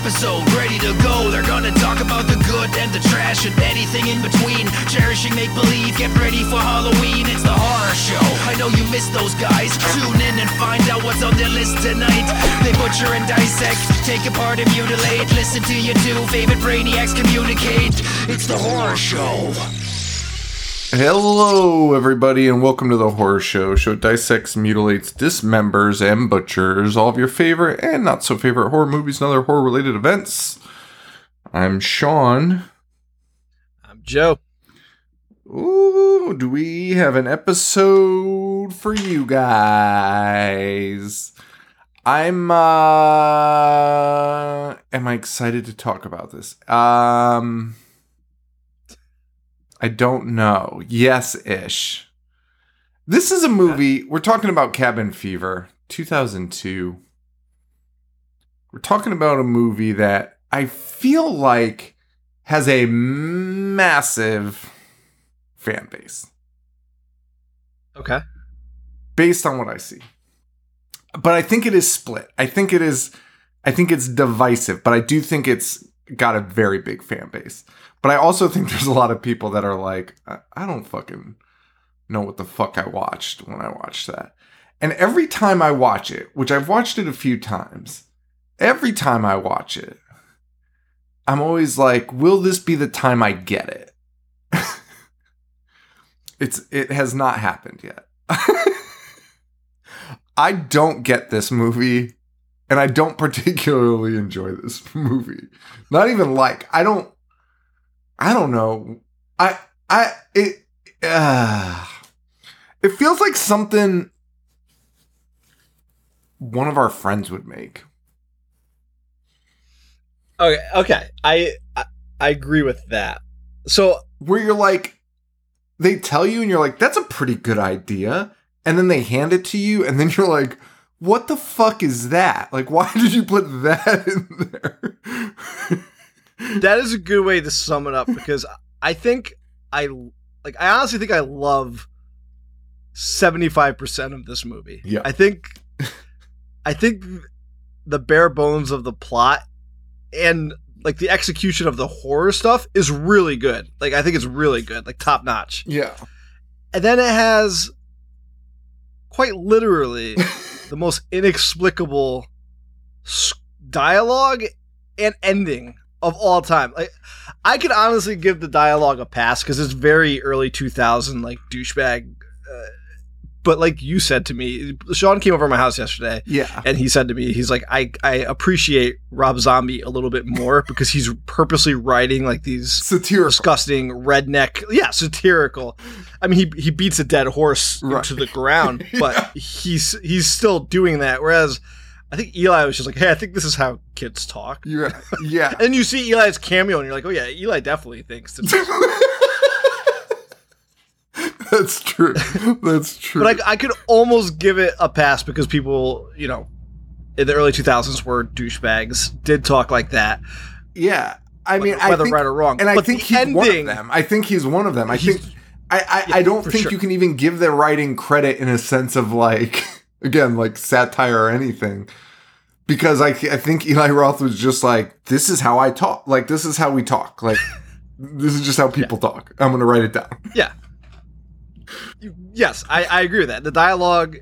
episode ready to go. They're gonna talk about the good and the trash and anything in between. Cherishing make-believe, get ready for Halloween. It's the horror show, I know you miss those guys. Tune in and find out what's on their list tonight. They butcher and dissect, take apart and mutilate. Listen to your two favorite brainiacs communicate. It's the horror show. Hello, everybody, and welcome to the Horror Show. Show that dissects, mutilates, dismembers, and butchers all of your favorite and not-so-favorite horror movies and other horror-related events. I'm Sean. I'm Joe. Ooh, do we have an episode for you guys? Am I excited to talk about this? I don't know. Yes-ish. This is a movie. We're talking about Cabin Fever, 2002. We're talking about a movie that I feel like has a massive fan base. Okay. Based on what I see. But I think it is split. I think it's divisive, but I do think it's got a very big fan base. But I also think there's a lot of people that are like, I don't fucking know what the fuck I watched when I watched that. And every time I watch it, which I've watched it a few times, every time I watch it, I'm always like, will this be the time I get it? It has not happened yet. I don't get this movie. And I don't particularly enjoy this movie. Not even like, I don't know. It feels like something one of our friends would make. Okay. I agree with that. So where you're like, they tell you and you're like, that's a pretty good idea. And then they hand it to you. And then you're like, what the fuck is that? Like, why did you put that in there? That is a good way to sum it up, because I think I honestly think I love 75% of this movie. Yeah. I think the bare bones of the plot and like the execution of the horror stuff is really good. Like, I think it's really good, like top notch. Yeah. And then it has quite literally the most inexplicable dialogue and ending of all time. Like, I could honestly give the dialogue a pass because it's very early 2000, like douchebag. But like you said to me, Sean came over to my house yesterday. Yeah. And he said to me, he's like, I appreciate Rob Zombie a little bit more because he's purposely writing like these satirical, disgusting redneck. Yeah. Satirical. I mean, he beats a dead horse into the ground, but yeah, he's still doing that. Whereas I think Eli was just like, hey, I think this is how kids talk. Yeah. Yeah. And you see Eli's cameo and you're like, oh yeah, Eli definitely thinks that. That's true. But I could almost give it a pass because people, you know, in the early 2000s were douchebags, did talk like that. Yeah. I mean, whether I think, right or wrong. And but I think he's ending, one of them. I think he's one of them. I don't think you can even give their writing credit in a sense of like, again, like satire or anything. Because I think Eli Roth was just like, this is how I talk. Like, this is how we talk. Like, this is just how people talk. I'm going to write it down. Yeah. Yes, I agree with that. The dialogue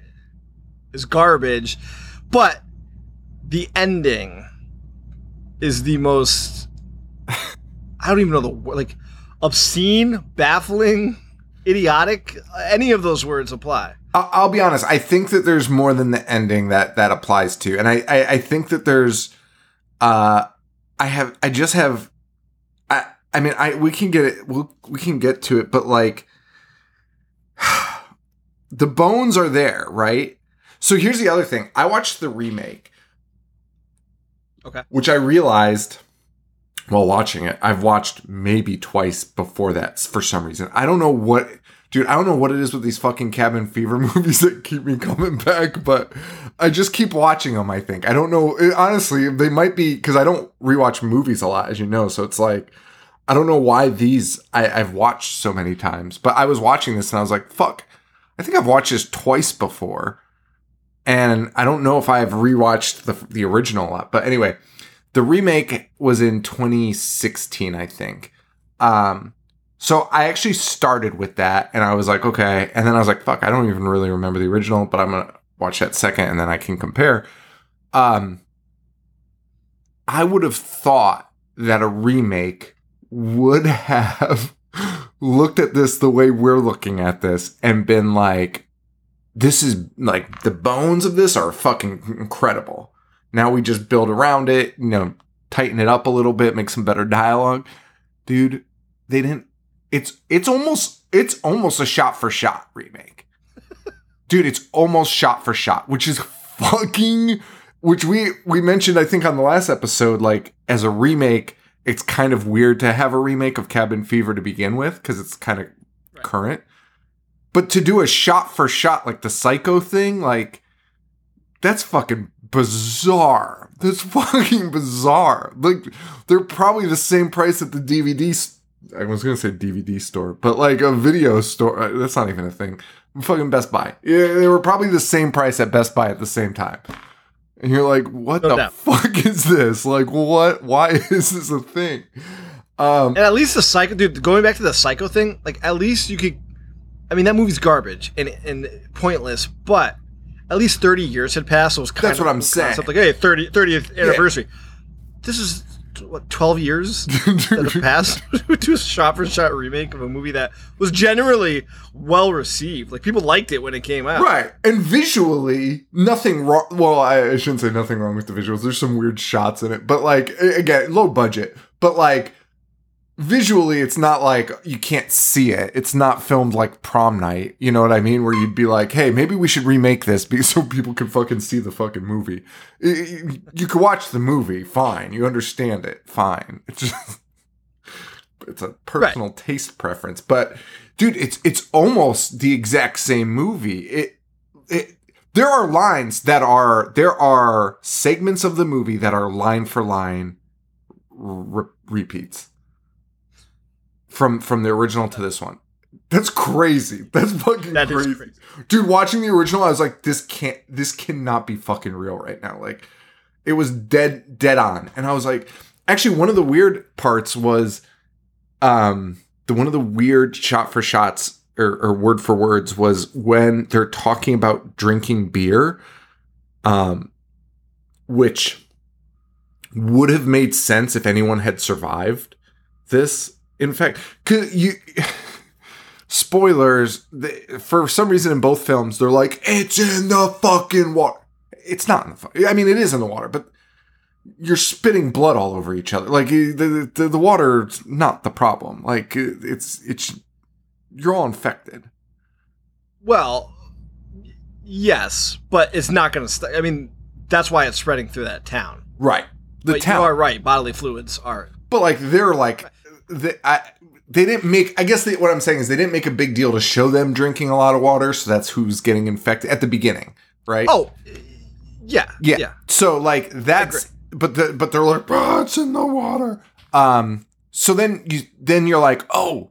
is garbage, but the ending is the most, I don't even know the word, like obscene, baffling, idiotic, any of those words apply. I'll be honest. I think that there's more than the ending that applies to. And I think that there's, we can get it. We can get to it, but like, the bones are there, right? So here's the other thing. I watched the remake. Okay. Which I realized while watching it, I've watched maybe twice before that for some reason. I don't know what it is with these fucking Cabin Fever movies that keep me coming back, but I just keep watching them, I think. I don't know. Honestly, they might be, because I don't rewatch movies a lot, as you know. So it's like, I don't know why these I've watched so many times, but I was watching this and I was like, fuck, I think I've watched this twice before. And I don't know if I've rewatched the original a lot, but anyway, The remake was in 2016, I think. So I actually started with that, and I was like, okay. And then I was like, fuck, I don't even really remember the original, but I'm going to watch that second, and then I can compare. I would have thought that a remake would have looked at this the way we're looking at this and been like, this is, like, the bones of this are fucking incredible. Now we just build around it, you know, tighten it up a little bit, make some better dialogue. Dude, they didn't. It's almost a shot for shot remake. Dude, it's almost shot for shot, which is fucking, which we mentioned, I think, on the last episode, like, as a remake, it's kind of weird to have a remake of Cabin Fever to begin with, because it's kind of current. But to do a shot for shot, like the Psycho thing, like, that's fucking bizarre. That's fucking bizarre. Like, they're probably the same price at the video store. That's not even a thing. Fucking Best Buy. Yeah, they were probably the same price at Best Buy at the same time. And you're like, what fuck is this? Like, what? Why is this a thing? And at least the Psycho, dude, going back to the Psycho thing, like, at least you could, I mean, that movie's garbage and pointless, but at least 30 years had passed. So it was kind of what I'm saying. Like, hey, 30th anniversary. Yeah. This is, what, 12 years that have passed to a shot-for-shot remake of a movie that was generally well-received. Like, people liked it when it came out. Right. And visually, nothing wrong. Well, I shouldn't say nothing wrong with the visuals. There's some weird shots in it. But, like, again, low budget. But, like, visually, it's not like you can't see it. It's not filmed like Prom Night, you know what I mean? Where you'd be like, hey, maybe we should remake this so people can fucking see the fucking movie. You could watch the movie, fine. You understand it, fine. It's just, it's a personal taste preference. But, dude, it's almost the exact same movie. There are lines that are, there are segments of the movie that are line for line repeats. From the original to this one. That's crazy. That's fucking crazy. Dude, watching the original, I was like, this cannot be fucking real right now. Like, it was dead on. And I was like, actually, one of the weird parts was one of the weird shot for shots or word for words was when they're talking about drinking beer, which would have made sense if anyone had survived this. In fact, spoilers, for some reason in both films, they're like, it's in the fucking water. It's not in the fucking, I mean, it is in the water, but you're spitting blood all over each other. Like, the water's not the problem. Like, it's you're all infected. Well, yes, but it's not going to I mean, that's why it's spreading through that town. Right. The but town. You are right. Bodily fluids are. But, like, they're like. They didn't make, I guess what I'm saying is they didn't make a big deal to show them drinking a lot of water, so that's who's getting infected at the beginning, right? Oh, yeah. So, like, that's, but they're like, oh, it's in the water. So then you're like, oh,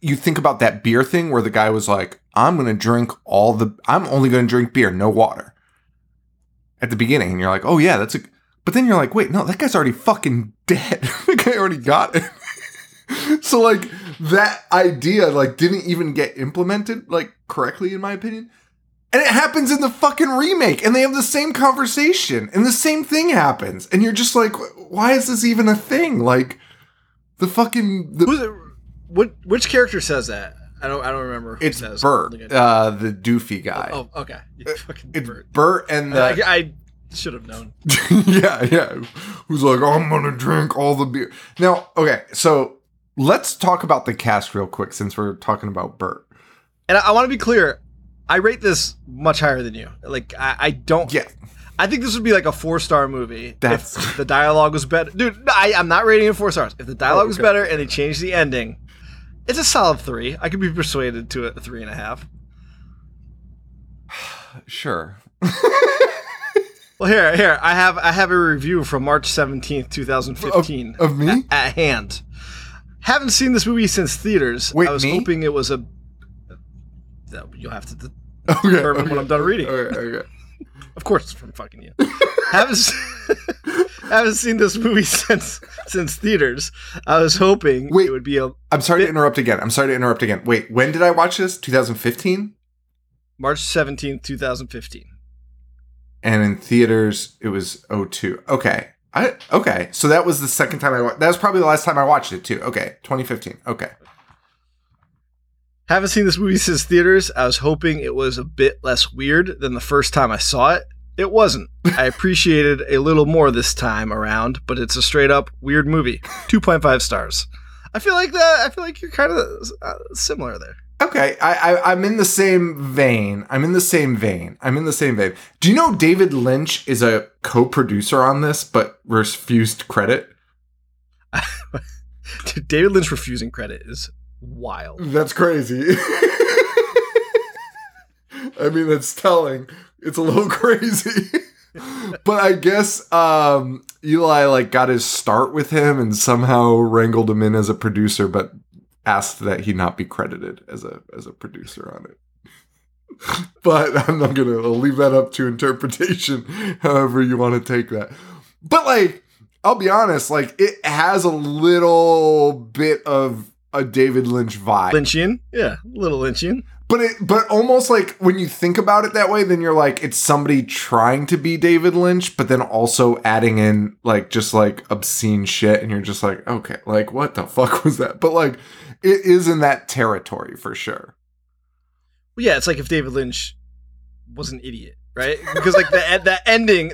you think about that beer thing where the guy was like, I'm only going to drink beer, no water. At the beginning, and you're like, oh yeah, but then you're like, wait, no, that guy's already fucking dead. The guy already got it. So, like, that idea, like, didn't even get implemented, like, correctly, in my opinion. And it happens in the fucking remake, and they have the same conversation, and the same thing happens. And you're just like, why is this even a thing? Like, the fucking... Which character says that? I don't remember who says. It's Bert, the doofy guy. Oh, okay. Yeah, it's Bert and the... I should have known. yeah. Who's like, I'm gonna drink all the beer. Now, okay, so... Let's talk about the cast real quick since we're talking about Bert. And I want to be clear. I rate this much higher than you. Like, I don't... Yeah. I think this would be like a 4-star movie if the dialogue was better. Dude, I'm not rating it 4 stars. If the dialogue was better and they changed the ending, it's a solid 3. I could be persuaded to a 3.5. Sure. Well, here. I have a review from March 17th, 2015. Of me? At hand. Haven't seen this movie since theaters. Wait, I was hoping it was a... You'll have to determine when I'm done reading. Okay. Of course, it's from fucking you. Haven't I haven't seen this movie since theaters. I was hoping it would be a... I'm sorry to interrupt again. Wait, when did I watch this? 2015? March 17th, 2015. And in theaters, it was 02. Okay. So that was the second time I watched... That was probably the last time I watched it, too. Okay, 2015. Okay. Haven't seen this movie since theaters. I was hoping it was a bit less weird than the first time I saw it. It wasn't. I appreciated a little more this time around, but it's a straight up weird movie. 2.5 stars. I feel like that. I feel like you're kind of similar there. Okay, I'm in the same vein. Do you know David Lynch is a co-producer on this, but refused credit? Dude, David Lynch refusing credit is wild. That's crazy. I mean, that's telling. It's a little crazy. But I guess Eli got his start with him and somehow wrangled him in as a producer, but asked that he not be credited as a producer on it. But I'll leave that up to interpretation, however you want to take that. But I'll be honest, it has a little bit of a David Lynch vibe. Lynchian? Yeah, a little Lynchian. But almost when you think about it that way, then you're it's somebody trying to be David Lynch, but then also adding in obscene shit, and you're just okay, what the fuck was that? But it is in that territory for sure. Well, yeah, it's if David Lynch was an idiot, right? Because that ending,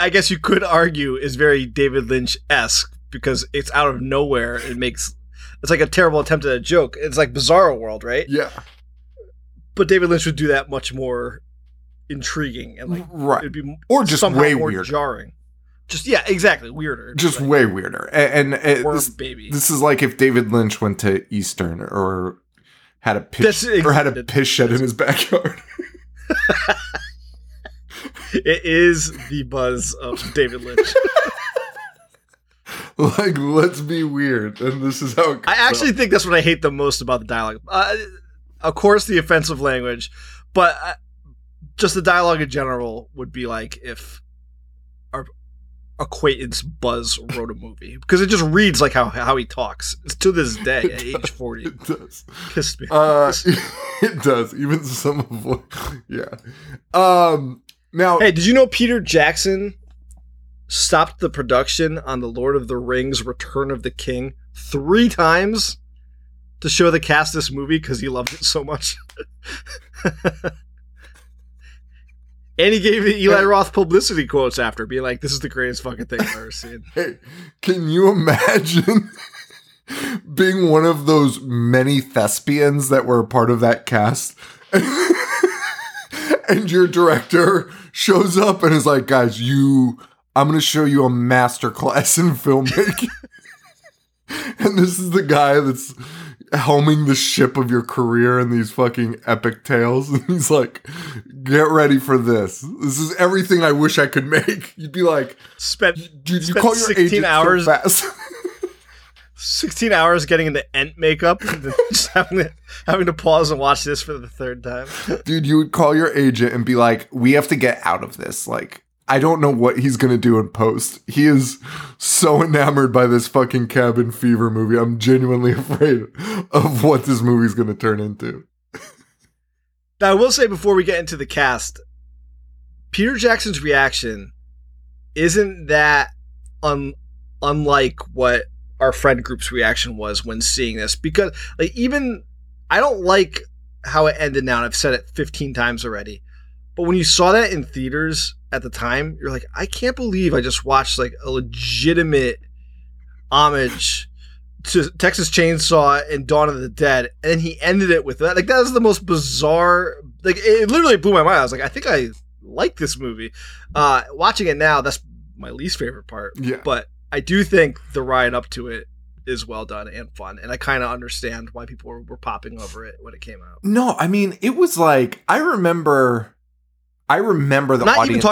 I guess you could argue, is very David Lynch-esque because it's out of nowhere. It's a terrible attempt at a joke. It's Bizarro World, right? Yeah. But David Lynch would do that much more intriguing and right. It'd be or just way more weirder. Jarring. Just yeah, exactly, weirder. Just way weirder. And Worm Baby. This is if David Lynch went to Eastern or had a piss shed in his backyard. It is the buzz of David Lynch. Let's be weird, and this is how it comes I actually out. Think that's what I hate the most about the dialogue. Of course, the offensive language, but just the dialogue in general would be if our acquaintance Buzz wrote a movie. Because it just reads how he talks. It's to this day at age 40. It does. Pissed me off. It does. Even some of what... Yeah. Now... Hey, did you know Peter Jackson stopped the production on The Lord of the Rings Return of the King 3 times? To show the cast this movie because he loved it so much. And he gave Eli Roth publicity quotes after, being this is the greatest fucking thing I've ever seen. Hey, can you imagine being one of those many thespians that were a part of that cast? And your director shows up and is like, guys, I'm going to show you a masterclass in filmmaking. And this is the guy that's helming the ship of your career in these fucking epic tales. And he's like, get ready for this. This is everything I wish I could make. You'd be like, you call your 16 agent hours, so fast. 16 hours getting into Ent makeup and just having to pause and watch this for the third time. Dude, you would call your agent and be like, we have to get out of this. I don't know what he's going to do in post. He is so enamored by this fucking Cabin Fever movie. I'm genuinely afraid of what this movie's going to turn into. Now, I will say before we get into the cast, Peter Jackson's reaction isn't that unlike what our friend group's reaction was when seeing this. Because even I don't like how it ended now, and I've said it 15 times already. But when you saw that in theaters at the time, you're like, I can't believe I just watched a legitimate homage to Texas Chainsaw and Dawn of the Dead. And then he ended it with that. That was the most bizarre. It literally blew my mind. I was like, I think I like this movie. Watching it now, that's my least favorite part. Yeah. But I do think the ride up to it is well done and fun. And I kind of understand why people were popping over it when it came out. No, I mean, it was I remember the audience.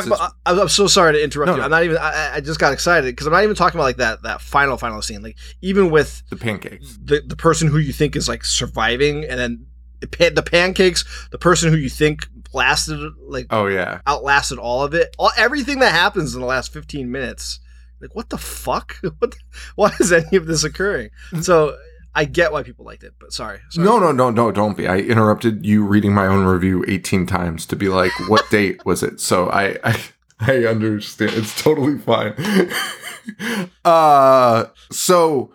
I'm so sorry to interrupt you. I'm not even. I just got excited because I'm not even talking about that final scene. Even with the pancakes, the person who you think is surviving, and then the pancakes, the person who you think outlasted all of it. Everything that happens in the last 15 minutes Like, what the fuck? Why is any of this occurring? So I get why people liked it, but sorry. No, don't be. I interrupted you reading my own review 18 times to be like, what date was it? So I understand. It's totally fine. So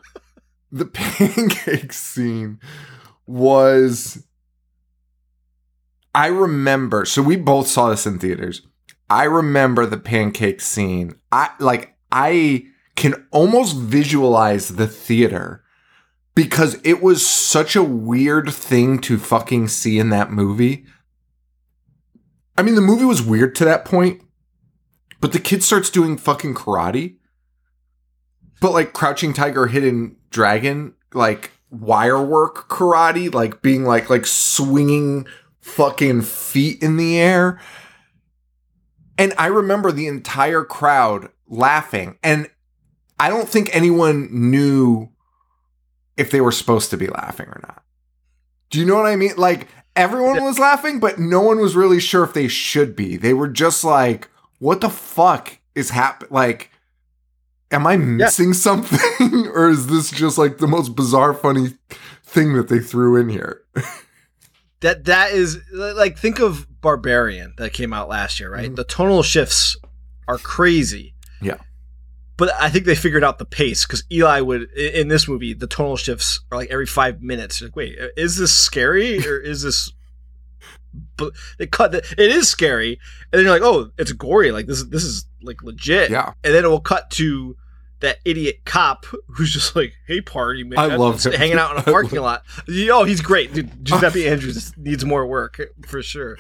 the pancake scene was... I remember... So we both saw this in theaters. I remember the pancake scene. I can almost visualize the theater because it was such a weird thing to fucking see in that movie. I mean, the movie was weird to that point, but the kid starts doing fucking karate. But like Crouching Tiger, Hidden Dragon, like wire work karate, like being like swinging fucking feet in the air. And I remember the entire crowd laughing. And I don't think anyone knew if they were supposed to be laughing or not. Do you know what I mean? Like, everyone was laughing, but no one was really sure if they should be. They were just like, what the fuck is happening? Like, am I missing something? Or is this just like the most bizarre, funny thing that they threw in here? That is, like, think of Barbarian that came out last year, right? Mm-hmm. The tonal shifts are crazy. Yeah. But I think they figured out the pace because Eli would, in this movie, the tonal shifts are like every 5 minutes. Like, wait, is this scary or is this... But they cut it is scary. And then you're like, oh, it's gory. Like, this is like legit. Yeah. And then it will cut to that idiot cop who's just like, hey, party man. I love him. Hanging out in a parking lot. Oh, he's great. Dude, Giuseppe Andrews needs more work for sure.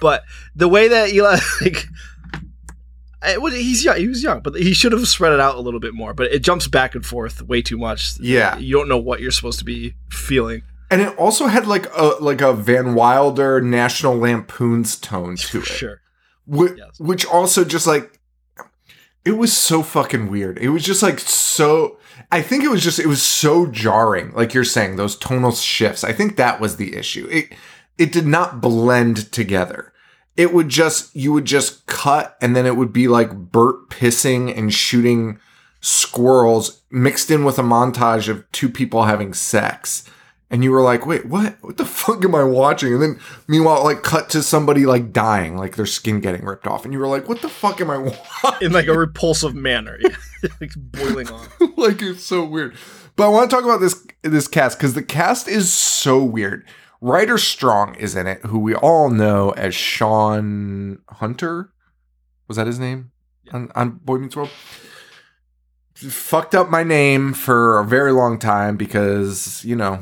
But the way that Eli, like, he was young, but he should have spread it out a little bit more. But it jumps back and forth way too much. Yeah. You don't know what you're supposed to be feeling. And it also had like a Van Wilder, National Lampoon's tone to it. Sure. Which also just like, it was so fucking weird. It was just like so, I think it was just, it was so jarring. Like you're saying, those tonal shifts. I think that was the issue. It did not blend together. It would just, you would just cut and then it would be like Bert pissing and shooting squirrels mixed in with a montage of two people having sex. And you were like, wait, what? What the fuck am I watching? And then, meanwhile, like, cut to somebody, like, dying, like, their skin getting ripped off. And you were like, what the fuck am I watching? In, like, a repulsive manner. Yeah. Like, boiling on. Like, it's so weird. But I want to talk about this cast, because the cast is so weird. Ryder Strong is in it, who we all know as Sean Hunter. Was that his name? Yeah. On Boy Meets World? Fucked up my name for a very long time, because, you know...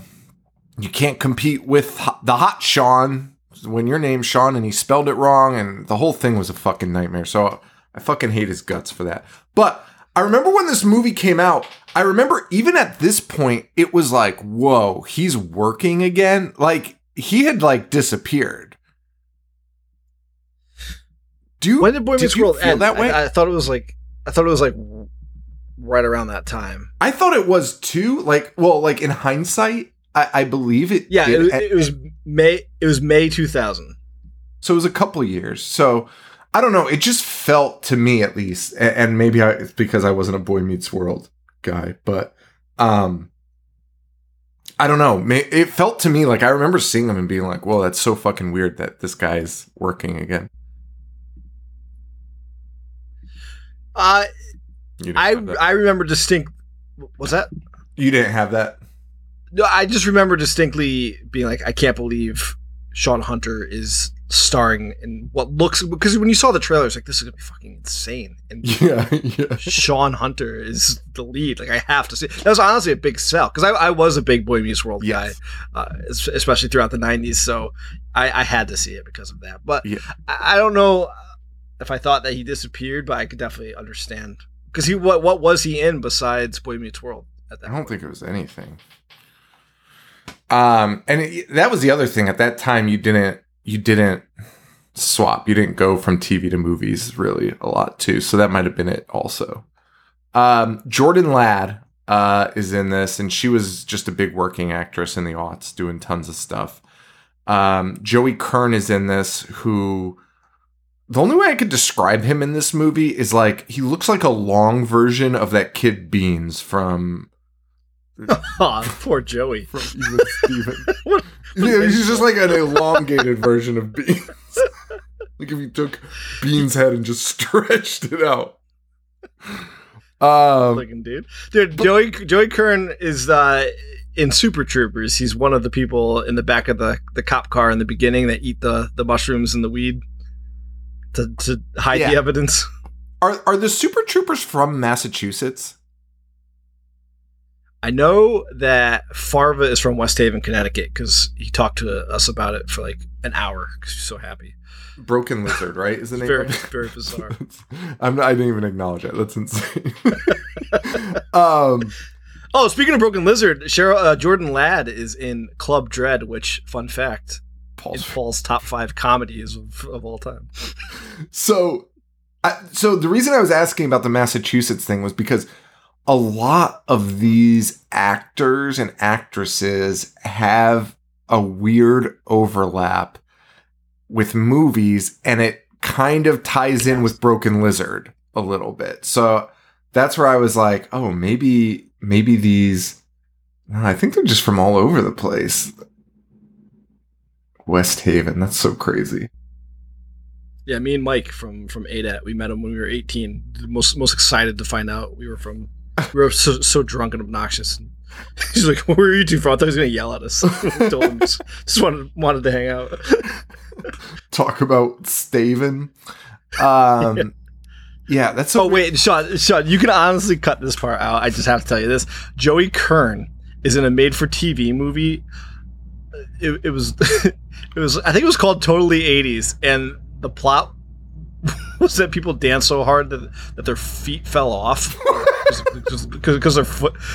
You can't compete with the hot Sean when your name's Sean and he spelled it wrong and the whole thing was a fucking nightmare. So I fucking hate his guts for that. But I remember when this movie came out, I remember even at this point, it was like, whoa, he's working again. Like he had like disappeared. When did Boy Meets World end? That way? I thought it was like right around that time. I thought it was too. Like, well, like in hindsight. I believe it. Yeah, did. It was May 2000. So it was a couple of years. So I don't know. It just felt to me, at least, and maybe it's because I wasn't a Boy Meets World guy, but I don't know. It felt to me like I remember seeing him and being like, "Whoa, that's so fucking weird that this guy is working again." I remember distinct. What's that? You didn't have that. No, I just remember distinctly being like, I can't believe Sean Hunter is starring in what looks... Because when you saw the trailer, it's like, this is going to be fucking insane. And yeah. Sean Hunter is the lead. Like, I have to see. That was honestly a big sell. Because I was a big Boy Meets World guy, especially throughout the 90s. So I had to see it because of that. But yeah. I don't know if I thought that he disappeared, but I could definitely understand. Because what was he in besides Boy Meets World at that point? I don't think it was anything. That was the other thing at that time. You didn't swap. You didn't go from TV to movies really a lot too. So that might've been it also. Jordan Ladd, is in this and she was just a big working actress in the aughts doing tons of stuff. Joey Kern is in this who The only way I could describe him in this movie is, like, he looks like a long version of that kid Beans from... Oh, poor Joey. From Even Steven. Yeah, he's just like an elongated version of Beans. Like if you took Beans' head and just stretched it out. Looking dude, Joey Kern is in Super Troopers. He's one of the people in the back of the cop car in the beginning that eat the mushrooms and the weed to hide the evidence. Are the Super Troopers from Massachusetts? I know that Farva is from West Haven, Connecticut, because he talked to us about it for like an hour because he's so happy. Broken Lizard, right? Is the name? Very, very bizarre. I didn't even acknowledge it. That's insane. Oh, speaking of Broken Lizard, Jordan Ladd is in Club Dread, which, fun fact, Paul's top 5 comedies of all time. So the reason I was asking about the Massachusetts thing was because a lot of these actors and actresses have a weird overlap with movies, and it kind of ties in with Broken Lizard a little bit. So that's where I was like, oh, maybe these, I think they're just from all over the place. West Haven. That's so crazy. Yeah. Me and Mike from ADAT, we met him when we were 18, the most excited to find out we were from, we were so drunk and obnoxious. And he's like, where are you two from? I thought he was going to yell at us. Told him just wanted to hang out. Talk about Staven. Yeah, that's so. Oh, wait, Sean, you can honestly cut this part out. I just have to tell you this. Joey Kern is in a made-for-TV movie. It was. I think it was called Totally 80s, and the plot was that people danced so hard that their feet fell off. Because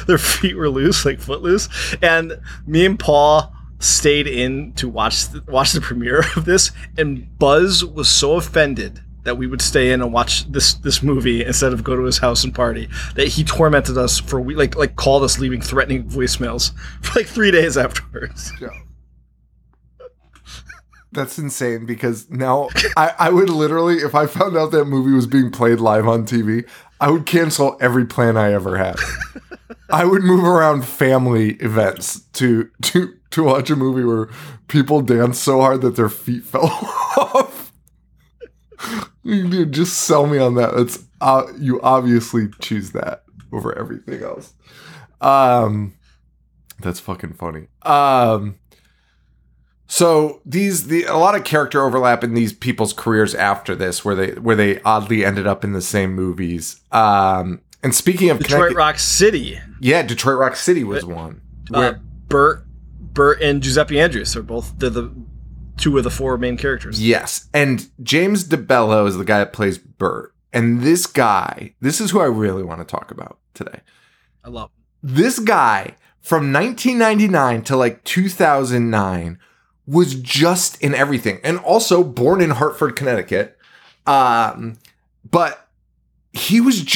their feet were loose, like footloose. And me and Paul stayed in to watch the premiere of this, and Buzz was so offended that we would stay in and watch this movie instead of go to his house and party that he tormented us for like called us, leaving threatening voicemails for like 3 days afterwards. Yeah. That's insane, because now I would literally, if I found out that movie was being played live on TV, I would cancel every plan I ever had. I would move around family events to watch a movie where people dance so hard that their feet fell off. Dude, just sell me on that. It's you obviously choose that over everything else. That's fucking funny. So a lot of character overlap in these people's careers after this, where they oddly ended up in the same movies. And speaking of Detroit Rock City, yeah, Detroit Rock City was one. Where Burt and Giuseppe Andrews are both the two of the four main characters. Yes, and James DeBello is the guy that plays Burt, and this is who I really want to talk about today. I love him. This guy from 1999 to like 2009. Was just in everything, and also born in Hartford, Connecticut. But he was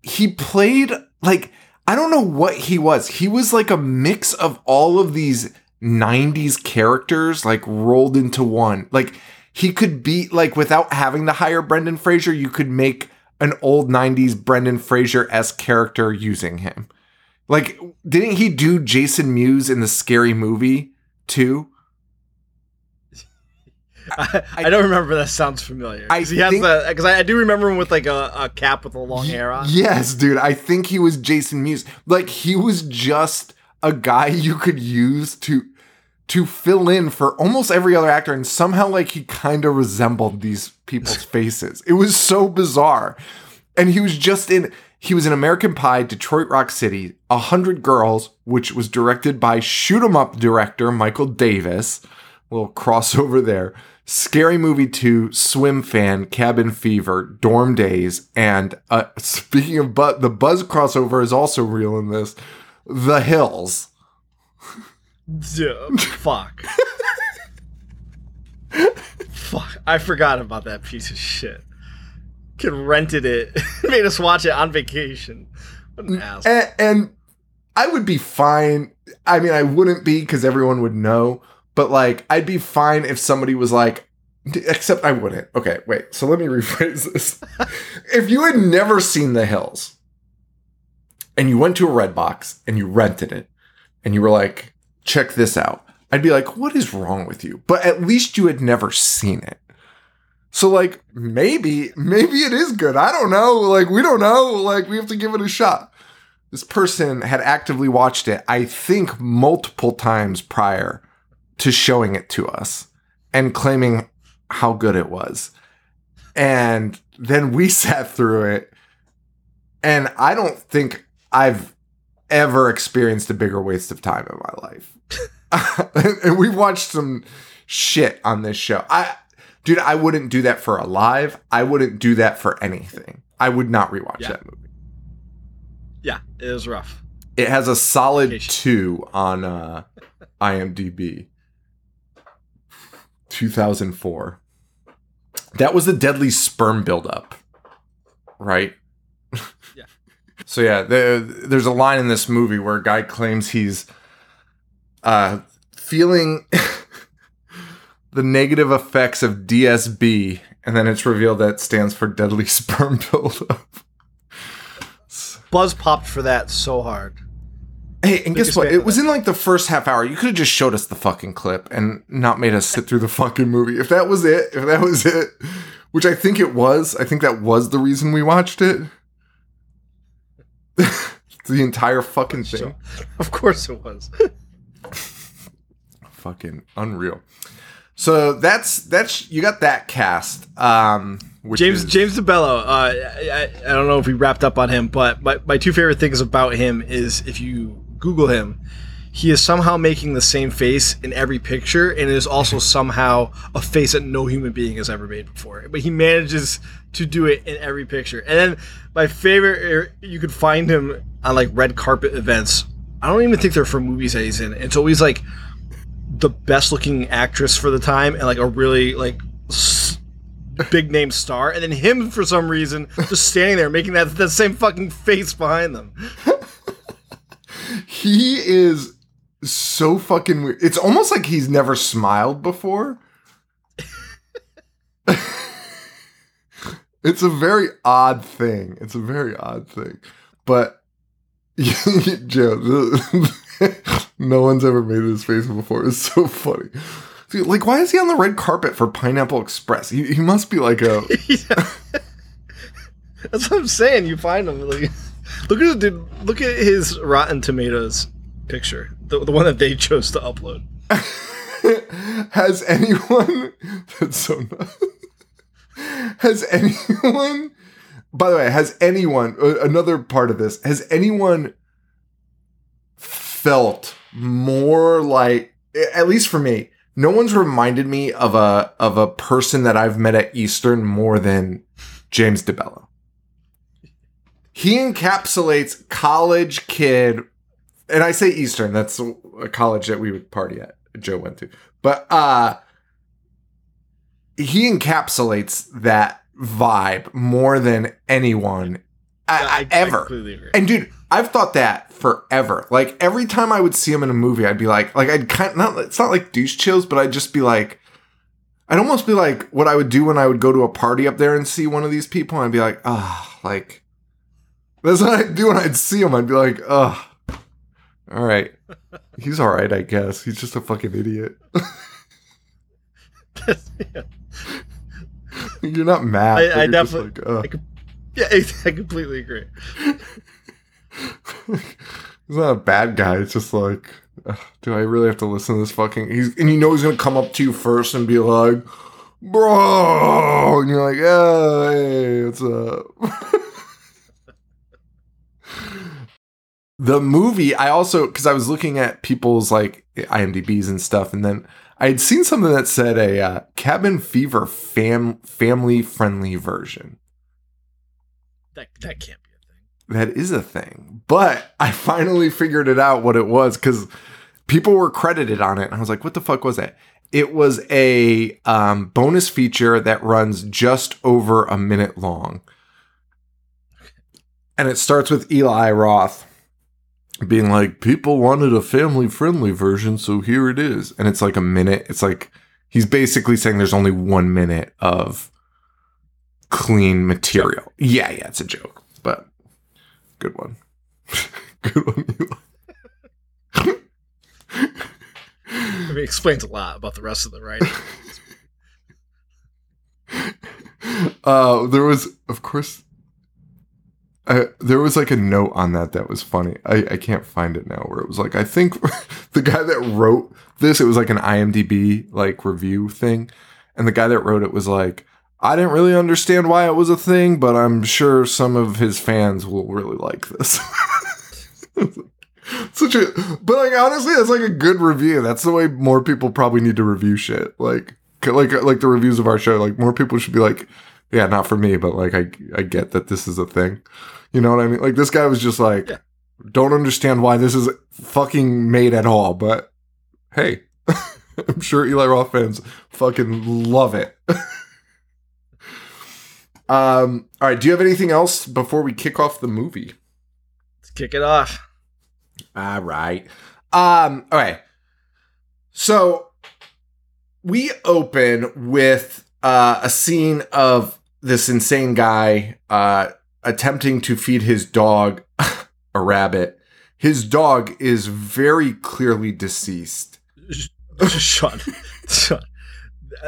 he played, like, I don't know what he was. He was like a mix of all of these 90s characters, like, rolled into one. Like, he could be, like, without having to hire Brendan Fraser, you could make an old 90s Brendan Fraser-esque character using him. Like, didn't he do Jason Mewes in the Scary Movie 2? I don't remember. That sounds familiar. Because I do remember him with like a cap with a long hair on. Yes, dude. I think he was Jason Mewes. Like, he was just a guy you could use to fill in for almost every other actor, and somehow like he kind of resembled these people's faces. It was so bizarre, and he was in American Pie, Detroit Rock City, 100 Girls, which was directed by Shoot 'Em Up director Michael Davis. A little crossover there. Scary Movie 2, Swim Fan, Cabin Fever, Dorm Days, and speaking of the Buzz crossover is also real in this, The Hills. Dude, fuck. Fuck. I forgot about that piece of shit. Kid rented it. Made us watch it on vacation. What an ass. And I would be fine. I mean, I wouldn't be because everyone would know. But, like, I'd be fine if somebody was like, Except I wouldn't. Okay, wait. So let me rephrase this. If you had never seen The Hills and you went to a Red Box and you rented it and you were like, check this out, I'd be like, what is wrong with you? But at least you had never seen it. So, like, maybe it is good. I don't know. Like, we don't know. Like, we have to give it a shot. This person had actively watched it, I think, multiple times prior to showing it to us and claiming how good it was. And then we sat through it. And I don't think I've ever experienced a bigger waste of time in my life. And we watched some shit on this show. Dude, I wouldn't do that for Alive. I wouldn't do that for anything. I would not rewatch that movie. Yeah, it was rough. It has a solid 2 on IMDb. 2004. That was the deadly sperm buildup, right? Yeah. So yeah, there's a line in this movie where a guy claims he's feeling... the negative effects of DSB, and then it's revealed that stands for deadly sperm buildup. Buzz popped for that so hard. Hey, and guess what? It was in like the first half hour. You could have just showed us the fucking clip and not made us sit through the fucking movie. If that was it, which I think it was. I think that was the reason we watched it. The entire fucking thing. Sure. Of course it was. Fucking unreal. So that's you got that cast. James DeBello. I don't know if we wrapped up on him, but my two favorite things about him is if you Google him, he is somehow making the same face in every picture, and is also somehow a face that no human being has ever made before. But he manages to do it in every picture. And then my favorite, you could find him on like red carpet events. I don't even think they're for movies that he's in. It's always like the best looking actress for the time and like a really like big name star, and then him for some reason just standing there making that same fucking face behind them. He is so fucking weird. It's almost like he's never smiled before. It's a very odd thing. But Joe, no one's ever made this face before. It's so funny. Dude, like, why is he on the red carpet for Pineapple Express? He must be like a... Yeah. That's what I'm saying. You find him. Like, look at his Rotten Tomatoes picture. The one that they chose to upload. That's so nuts. By the way, another part of this, has anyone felt more like, at least for me, no one's reminded me of a person that I've met at Eastern more than James DeBello. He encapsulates college kid, and I say Eastern, that's a college that we would party at, Joe went to, but he encapsulates that vibe more than anyone ever. I completely agree. And dude, I've thought that forever. Like every time I would see him in a movie, I'd be like I'd kind of, not, it's not like douche chills, but I'd just be like, I'd almost be like what I would do when I would go to a party up there and see one of these people. And I'd be like, like that's what I'd do when I'd see him. I'd be like, all right. He's all right, I guess. He's just a fucking idiot. You're not mad. I definitely, like, yeah, I completely agree. He's not a bad guy. It's just like, do I really have to listen to this fucking... And you know he's going to come up to you first and be like, bro. And you're like, hey, what's up? The movie, I also... Because I was looking at people's like IMDb's and stuff, and then I had seen something that said a Cabin Fever family-friendly version. That can't be a thing. That is a thing. But I finally figured it out what it was, because people were credited on it. And I was like, what the fuck was that? It was a bonus feature that runs just over a minute long. And it starts with Eli Roth being like, people wanted a family-friendly version, so here it is. And it's like a minute. It's like He's basically saying there's only 1 minute of clean material. Yeah, yeah, it's a joke, but good one. Good one. I mean, it explains a lot about the rest of the writing. There was, of course, there was like a note on that was funny. I can't find it now, where it was like, I think the guy that wrote this, it was like an IMDb like review thing. And the guy that wrote it was like, I didn't really understand why it was a thing, but I'm sure some of his fans will really like this. But like, honestly, that's like a good review. That's the way more people probably need to review shit. Like the reviews of our show, like more people should be like, yeah, not for me, but like, I get that this is a thing. You know what I mean? Like, this guy was just like, yeah, don't understand why this is fucking made at all, but hey, I'm sure Eli Roth fans fucking love it. All right. Do you have anything else before we kick off the movie? Let's kick it off. All right. All right. So we open with a scene of this insane guy attempting to feed his dog a rabbit. His dog is very clearly deceased. Sean.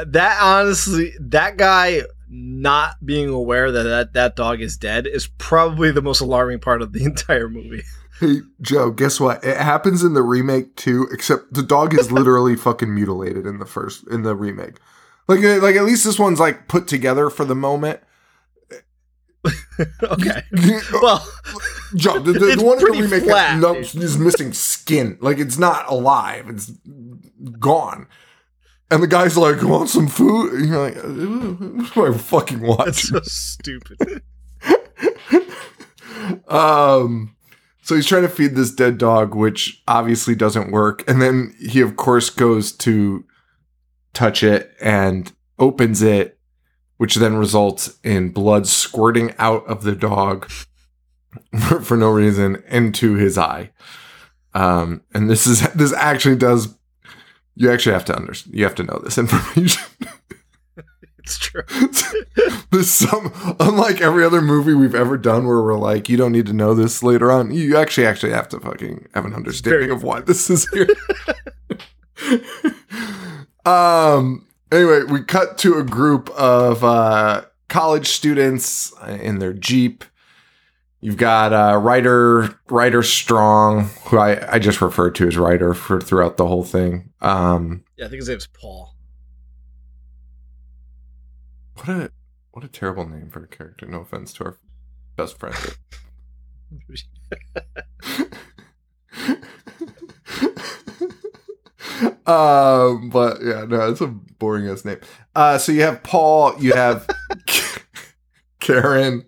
That honestly, that guy not being aware that dog is dead is probably the most alarming part of the entire movie. Hey, Joe, guess what? It happens in the remake too, except the dog is literally fucking mutilated in the remake. Like at least this one's like put together for the moment. Okay. Well, Joe, the one in the remake is missing skin. Like, it's not alive. It's gone. And the guy's like, "You want some food?" And you're like, "What do I fucking watch?" That's so stupid. So he's trying to feed this dead dog, which obviously doesn't work. And then he, of course, goes to touch it and opens it, which then results in blood squirting out of the dog for no reason into his eye. And this actually does. You actually have to understand. You have to know this information. It's true. Unlike every other movie we've ever done where we're like, you don't need to know this later on. You actually have to fucking have an understanding of why this is here. Anyway, we cut to a group of college students in their Jeep. You've got Ryder Strong, who I just referred to as Ryder throughout the whole thing. Yeah, I think his name's Paul. What a terrible name for a character. No offense to our best friend. But yeah, no, it's a boring ass name. So you have Paul, you have Karen,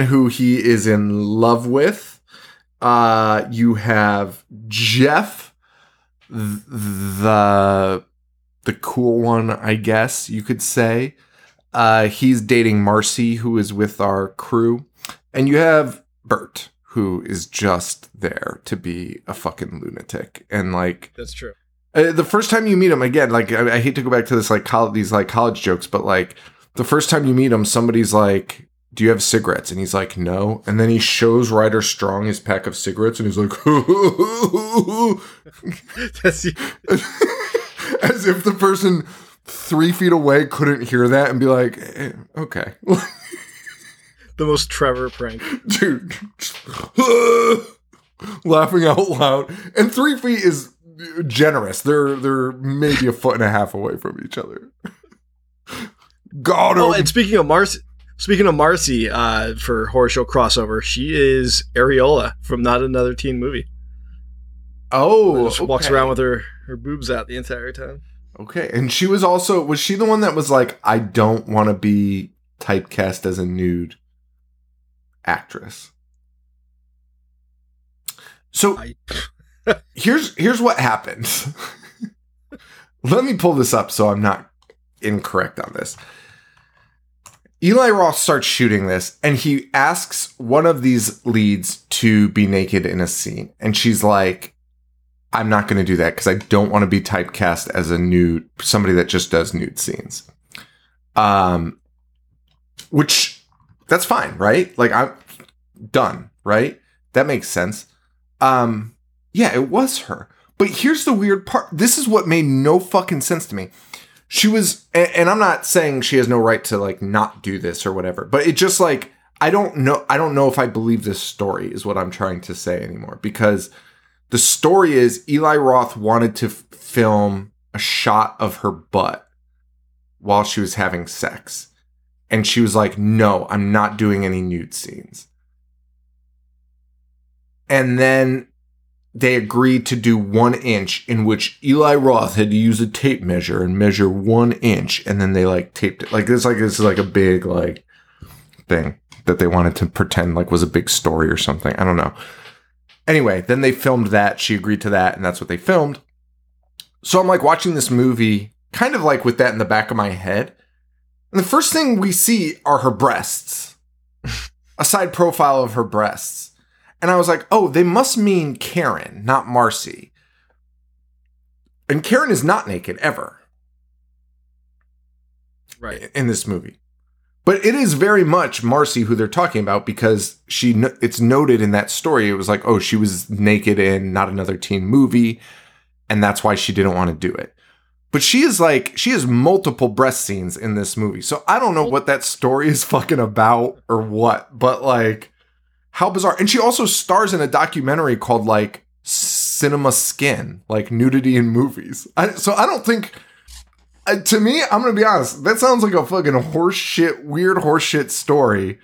who he is in love with. You have Jeff, the cool one, I guess you could say. He's dating Marcy, who is with our crew. And you have Bert, who is just there to be a fucking lunatic. And like, that's true. The first time you meet him, again, like, I hate to go back to this, like, these like college jokes, but like, the first time you meet him, somebody's like, "Do you have cigarettes?" And he's like, "No." And then he shows Ryder Strong his pack of cigarettes, and he's like, "That's you." As if the person 3 feet away couldn't hear that and be like, "Eh, okay." The most Trevor prank. Dude. Laughing out loud. And 3 feet is generous. They're maybe a foot and a half away from each other. Got him. Oh, and speaking of Marcy, for horror show crossover, she is Areola from Not Another Teen Movie. Oh, she walks around with her boobs out the entire time. Okay, and she was she the one that was like, "I don't want to be typecast as a nude actress"? So here's what happens. Let me pull this up so I'm not incorrect on this. Eli Roth starts shooting this, and he asks one of these leads to be naked in a scene, and she's like, I'm not going to do that because I don't want to be typecast as a nude, somebody that just does nude scenes. Which that's fine, right? Like I'm done, right? That makes sense. Yeah, it was her. But here's the weird part. This is what made no fucking sense to me. She was, and I'm not saying she has no right to like not do this or whatever, but it just like, I don't know if I believe this story is what I'm trying to say anymore, because the story is Eli Roth wanted to film a shot of her butt while she was having sex. And she was like, no, I'm not doing any nude scenes. And then they agreed to do 1 inch, in which Eli Roth had to use a tape measure and measure 1 inch. And then they like taped it. Like this is like a big like thing that they wanted to pretend like was a big story or something. I don't know. Anyway, then they filmed that. She agreed to that. And that's what they filmed. So I'm like watching this movie kind of like with that in the back of my head. And the first thing we see are her breasts, a side profile of her breasts. And I was like, oh, they must mean Karen, not Marcy. And Karen is not naked ever. Right. In this movie. But it is very much Marcy who they're talking about, because it's noted in that story. It was like, oh, she was naked in Not Another Teen Movie, and that's why she didn't want to do it. But she has multiple breast scenes in this movie. So I don't know what that story is fucking about or what, but like, how bizarre. And she also stars in a documentary called like Cinema Skin, like nudity in movies. To me, I'm going to be honest, that sounds like a fucking weird horseshit story.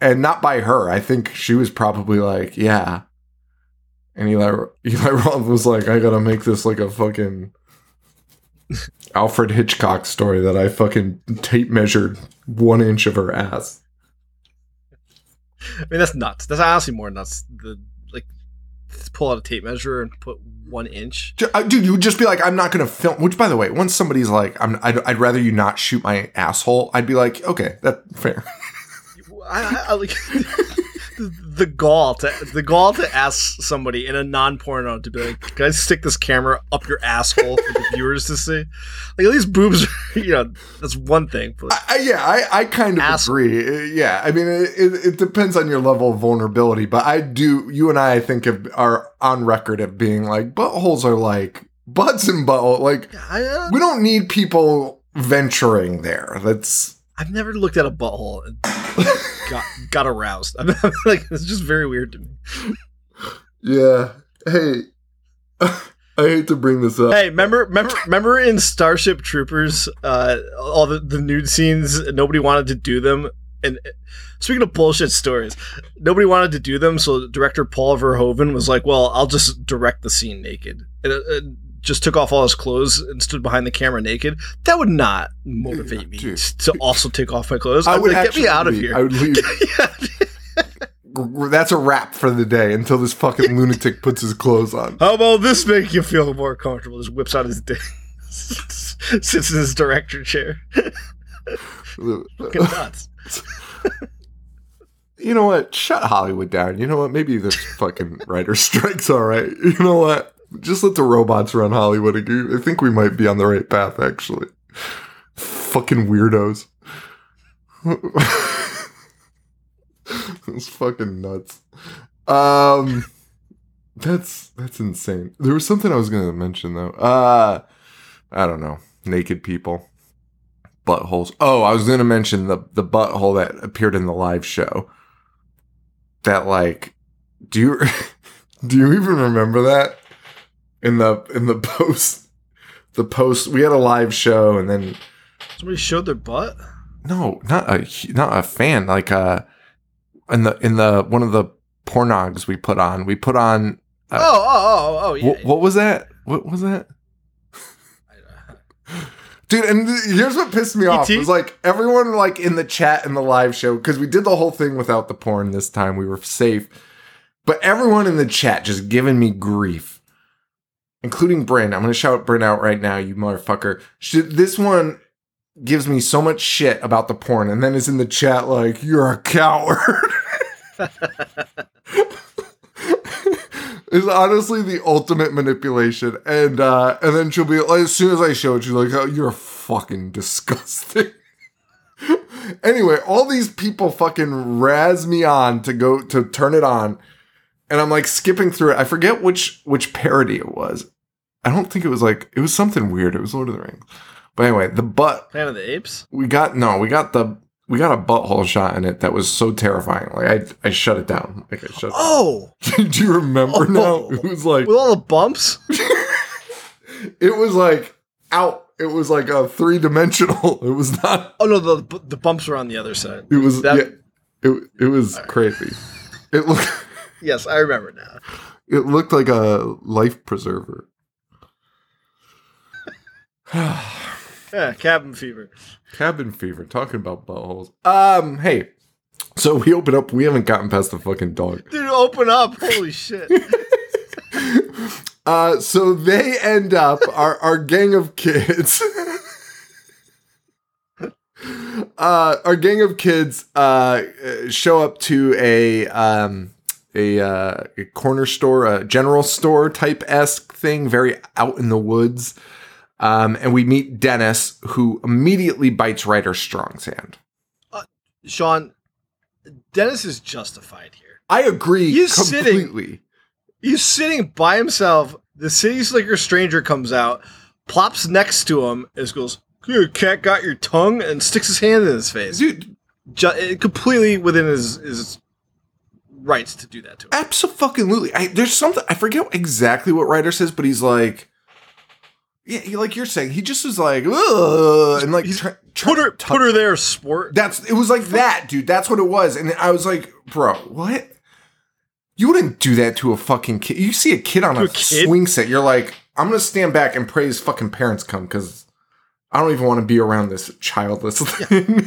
And not by her. I think she was probably like, yeah. And Eli Roth was like, I got to make this like a fucking Alfred Hitchcock story that I fucking tape measured 1 inch of her ass. I mean, that's nuts. That's honestly more nuts. Pull out a tape measure and put 1 inch. Dude, you would just be like, I'm not going to film. Which, by the way, once somebody's like, I'd rather you not shoot my asshole, I'd be like, okay, that's fair. I like the gall to ask somebody in a non-porno to be like, can I stick this camera up your asshole for the viewers to see? Like, at least boobs are, you know, that's one thing. But I kind of agree. Yeah, I mean, it depends on your level of vulnerability, but you and I, I think, are on record of being like, buttholes are like, butts and butthole, like, we don't need people venturing there. I've never looked at a butthole and got aroused. I'm like, it's just very weird to me. Yeah. Hey, I hate to bring this up. Hey, remember in Starship Troopers, all the nude scenes, nobody wanted to do them. And speaking of bullshit stories, nobody wanted to do them. So director Paul Verhoeven was like, well, I'll just direct the scene naked. And just took off all his clothes and stood behind the camera naked. That would not motivate me to also take off my clothes. I would like, get me out of here. I would leave. That's a wrap for the day until this fucking lunatic puts his clothes on. How about this make you feel more comfortable? Just whips out his dick, sits in his director chair. Fucking nuts. You know what? Shut Hollywood down. You know what? Maybe this fucking writer strike's all right. You know what? Just let the robots run Hollywood again. I think we might be on the right path, actually. Fucking weirdos. It's fucking nuts. That's insane. There was something I was going to mention, though. I don't know. Naked people. Buttholes. Oh, I was going to mention the butthole that appeared in the live show. That, like... Do you even remember that? In the post, we had a live show, and then somebody showed their butt. No, not a fan. Like in the one of the pornogs we put on. Yeah. What was that? What was that? Dude, and here's what pissed me off. It was like everyone like in the chat in the live show, because we did the whole thing without the porn this time. We were safe, but everyone in the chat just giving me grief. Including Brynn. I'm going to shout Brynn out right now, you motherfucker. This one gives me so much shit about the porn and then is in the chat like, you're a coward. is honestly the ultimate manipulation. And then she'll be like, as soon as I show it, she's like, oh, you're fucking disgusting. Anyway, all these people fucking razz me on to turn it on. And I'm like skipping through it. I forget which parody it was. I don't think it was like, it was something weird. It was Lord of the Rings. But anyway, the butt. Planet of the Apes? We got a butthole shot in it that was so terrifying. Like I shut it down. Like I shut. Oh, do you remember now? It was like with all the bumps. It was like out. It was like a 3-dimensional. It was not. Oh no, the bumps were on the other side. It was that. Yeah, it was right. Crazy. It looked. Yes, I remember now. It looked like a life preserver. Yeah, Cabin Fever. Cabin Fever. Talking about buttholes. Hey. So we open up. We haven't gotten past the fucking dog. Dude, open up. Holy shit. So they end up, our gang of kids. Show up to a corner store, a general store type-esque thing, very out in the woods. And we meet Dennis, who immediately bites Ryder Strong's hand. Sean, Dennis is justified here. I agree completely. He's sitting by himself. The city slicker stranger comes out, plops next to him, and goes, "Your cat got your tongue," and sticks his hand in his face. Dude, completely within his rights to do that to him. Absolutely. There's something, I forget exactly what Ryder says, but he's like. Yeah, like you're saying, he just was like, ugh, and like put her there, sport. It was like that, dude. That's what it was, and I was like, bro, what? You wouldn't do that to a fucking kid. You see a kid on a swing set, you're like, I'm gonna stand back and pray his fucking parents come because I don't even want to be around this childless thing. Yeah.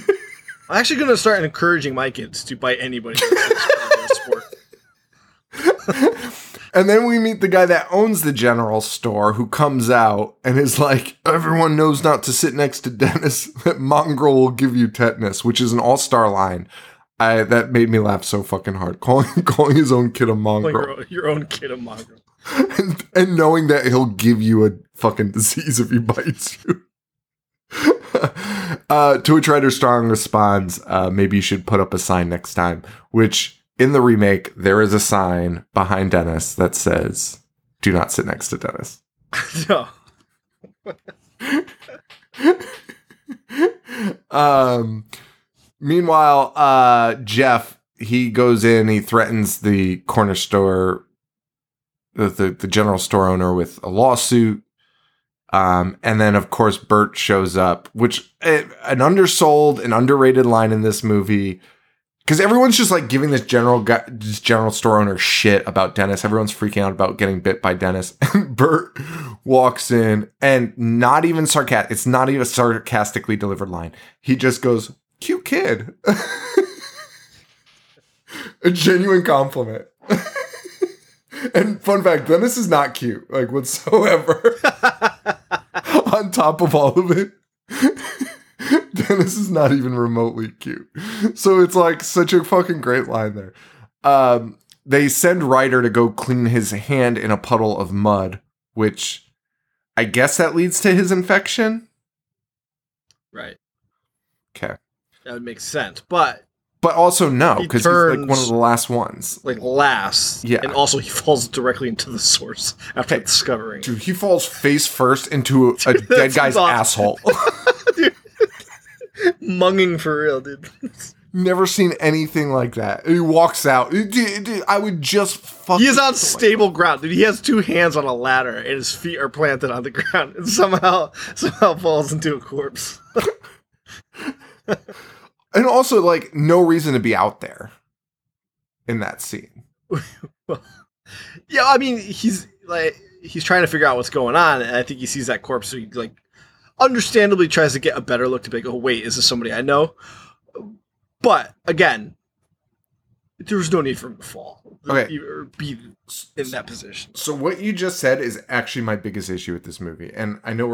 I'm actually gonna start encouraging my kids to bite anybody. Sport. And then we meet the guy that owns the general store who comes out and is like, everyone knows not to sit next to Dennis. That mongrel will give you tetanus, which is an all-star line. That made me laugh so fucking hard. Calling his own kid a mongrel. Like your own kid a mongrel. And knowing that he'll give you a fucking disease if he bites you. To which Ryder Strong responds, maybe you should put up a sign next time, which... In the remake, there is a sign behind Dennis that says, do not sit next to Dennis. No. Meanwhile, Jeff, he goes in, he threatens the corner store, the general store owner with a lawsuit. And then, of course, Bert shows up, which an undersold and underrated line in this movie. Because everyone's just like giving this general store owner shit about Dennis. Everyone's freaking out about getting bit by Dennis. And Bert walks in and not even sarcastic. It's not even a sarcastically delivered line. He just goes, "Cute kid." A genuine compliment. And fun fact, Dennis is not cute, like whatsoever. On top of all of it. Dennis is not even remotely cute. So it's like such a fucking great line there. They send Ryder to go clean his hand in a puddle of mud, which I guess that leads to his infection. Right. Okay. That would make sense. But also no, because he's like one of the last ones. Like last. Yeah. And also he falls directly into the source after discovering. Dude, he falls face first into a dead guy's asshole. Dude. Munging for real, dude. Never seen anything like that. He walks out. Dude, I would just fucking... He is on stable ground, dude. He has two hands on a ladder, and his feet are planted on the ground, and somehow falls into a corpse. And also, like, no reason to be out there in that scene. Well, yeah, I mean, he's trying to figure out what's going on, and I think he sees that corpse, so he, like, understandably tries to get a better look to be like, oh, wait, is this somebody I know? But, again, there was no need for him to fall. Okay. Or be in that position. So what you just said is actually my biggest issue with this movie. And I know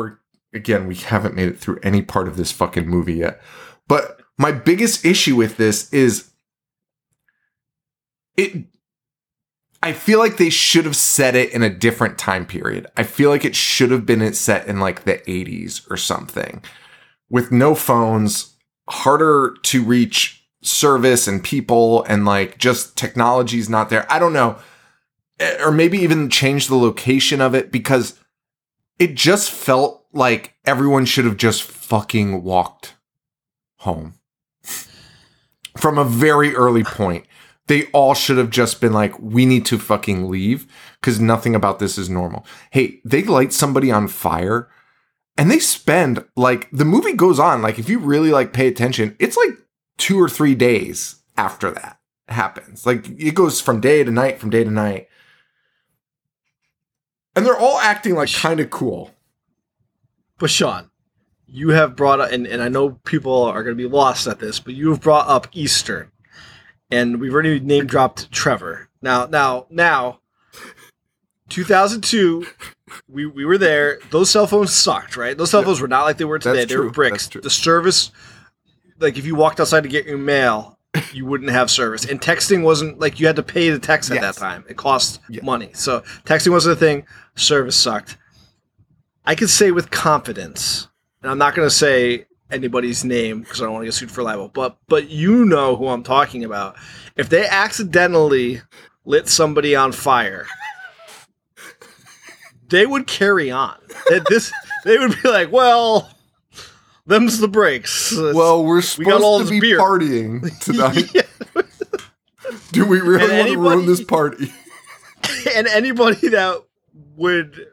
we haven't made it through any part of this fucking movie yet. But my biggest issue with this is I feel like they should have set it in a different time period. I feel like it should have been set in like the 80s or something. With no phones, harder to reach service and people, and like just technology's not there. I don't know. Or maybe even change the location of it, because it just felt like everyone should have just fucking walked home. From a very early point, they all should have just been like, we need to fucking leave because nothing about this is normal. Hey, they light somebody on fire and they spend, like, the movie goes on. Like, if you really like pay attention, it's like 2 or 3 days after that happens. Like, it goes from day to night, from day to night. And they're all acting like kind of cool. But Sean, you have brought up, and I know people are going to be lost at this, but you have brought up Eastern. And we've already name dropped Trevor. Now, 2002, we were there. Those cell phones sucked, right? Those cell phones were not like they were today. That's true. They were bricks. The service, like if you walked outside to get your mail, you wouldn't have service. And texting wasn't, like, you had to pay the text at that time. It cost money. So texting wasn't a thing. Service sucked. I could say with confidence, and I'm not going to say anybody's name because I don't want to get sued for libel, but you know who I'm talking about. If they accidentally lit somebody on fire, they would carry on. They would be like, well, them's the breaks. Well, we're supposed to be partying tonight. Do we really want to ruin this party? And anybody that would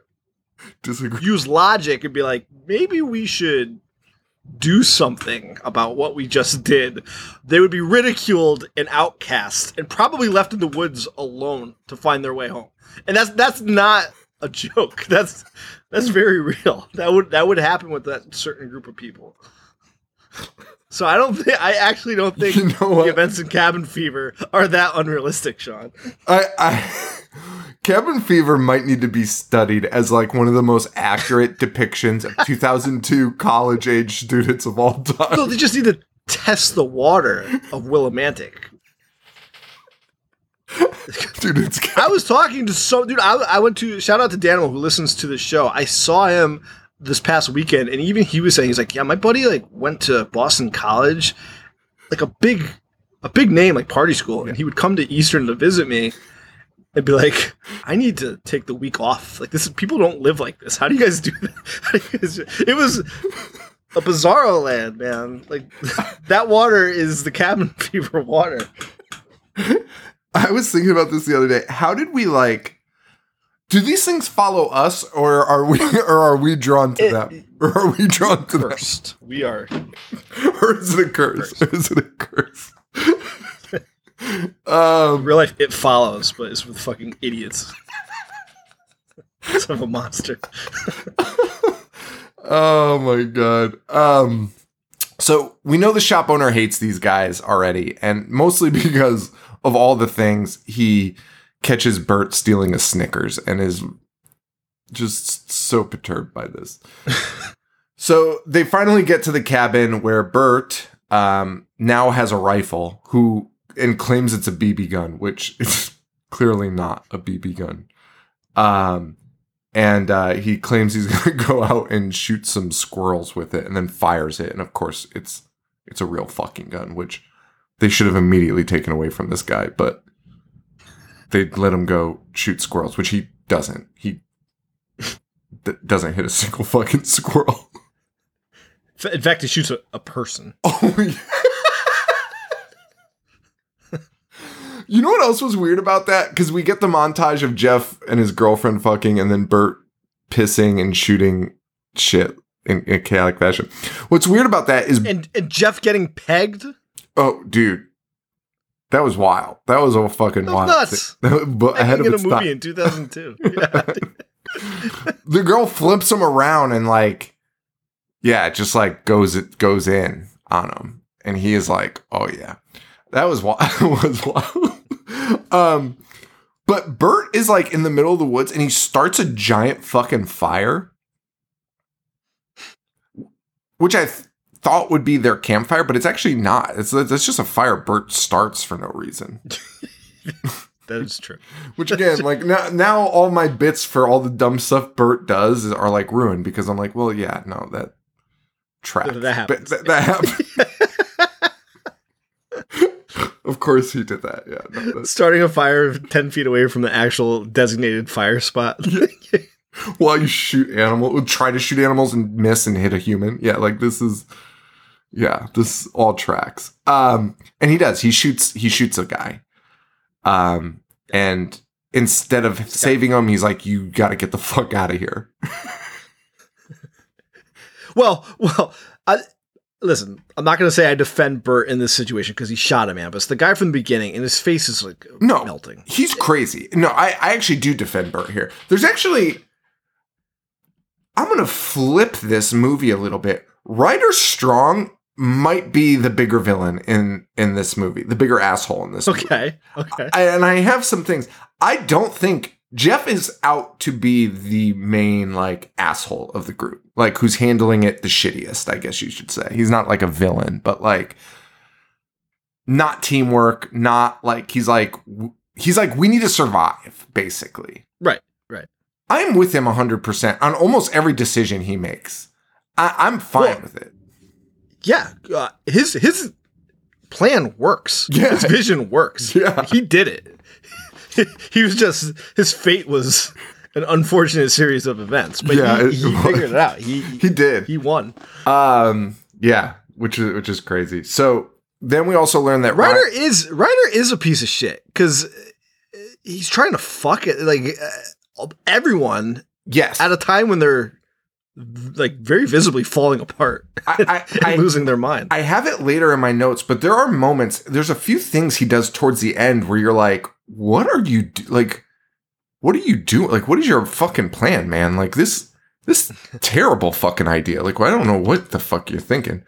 disagree, use logic and be like, maybe we should do something about what we just did, they would be ridiculed and outcast and probably left in the woods alone to find their way home. And that's not a joke. That's very real. That would happen with that certain group of people. So I actually don't think you know the events in Cabin Fever are that unrealistic, Sean. Cabin Fever might need to be studied as like one of the most accurate depictions of 2002 college age students of all time. No, they just need to test the water of Willimantic. Dude, I was talking to some dude. I went to, shout out to Daniel who listens to the show. I saw him this past weekend, and even he was saying, he's like, yeah, my buddy like went to Boston College, like a big name, like party school, and he would come to Eastern to visit me. I'd be like, I need to take the week off. Like, this is, people don't live like this. How do you guys do that? It was a bizarro land, man. Like, that water is the Cabin Fever water. I was thinking about this the other day. How did we, like, do these things follow us, or are we drawn to them? Or are we drawn to them? Cursed. We are. Or is it a curse? Cursed. Is it a curse? In real life, it follows, but it's with fucking idiots. Son of a monster. Oh my god. So we know the shop owner hates these guys already, and mostly because of all the things. He catches Bert stealing a Snickers and is just so perturbed by this. So they finally get to the cabin where Bert now has a rifle, who, and claims it's a BB gun, which it's clearly not a BB gun. And he claims he's going to go out and shoot some squirrels with it, and then fires it. And of course, it's a real fucking gun, which they should have immediately taken away from this guy. But they let him go shoot squirrels, which he doesn't. He doesn't hit a single fucking squirrel. In fact, he shoots a person. Oh, yeah. You know what else was weird about that? Because we get the montage of Jeff and his girlfriend fucking, and then Bert pissing and shooting shit in a chaotic fashion. What's weird about that is... And Jeff getting pegged? Oh, dude. That was wild. That was all fucking wild. Nuts. But ahead of its time. In 2002. Yeah. The girl flips him around and like... Yeah, just like goes in on him. And he is like, oh yeah. That was wild. Was wild. But Bert is like in the middle of the woods and he starts a giant fucking fire, which I thought would be their campfire, but it's actually not. That's just a fire Bert starts for no reason. That is true. Which again, like now all my bits for all the dumb stuff Bert does are like ruined because I'm like, well, yeah, no, that tracks. That happened. That happened. Of course he did that. Yeah, no, starting a fire 10 feet away from the actual designated fire spot. While you try to shoot animals and miss and hit a human. Yeah, like this is, yeah, this all tracks. And he does. He shoots a guy. And instead of saving him, he's like, "You got to get the fuck out of here." Well. Listen, I'm not going to say I defend Bert in this situation because he shot him, man, but it's the guy from the beginning, and his face is like melting. He's crazy. No, I actually do defend Bert here. There's actually, I'm going to flip this movie a little bit. Ryder Strong might be the bigger villain in this movie, the bigger asshole in this movie. Okay. And I have some things. I don't think Jeff is out to be the main, like, asshole of the group. Like, who's handling it the shittiest, I guess you should say. He's not, like, a villain, but, like, not teamwork, not, like, he's like, we need to survive, basically. Right. I'm with him 100% on almost every decision he makes. I'm fine with it. Yeah. His plan works. Yeah. His vision works. Yeah. He did it. He was just, his fate was an unfortunate series of events, but yeah, he figured it out. He did. He won. Yeah, which is crazy. So then we also learned that Ryder is a piece of shit because he's trying to fuck it like everyone. Yes, at a time when they're like very visibly falling apart and losing their mind. I have it later in my notes, but there are moments. There's a few things he does towards the end where you're like, what are you like? What are you doing? Like, what is your fucking plan, man? Like this terrible fucking idea. Like, I don't know what the fuck you're thinking.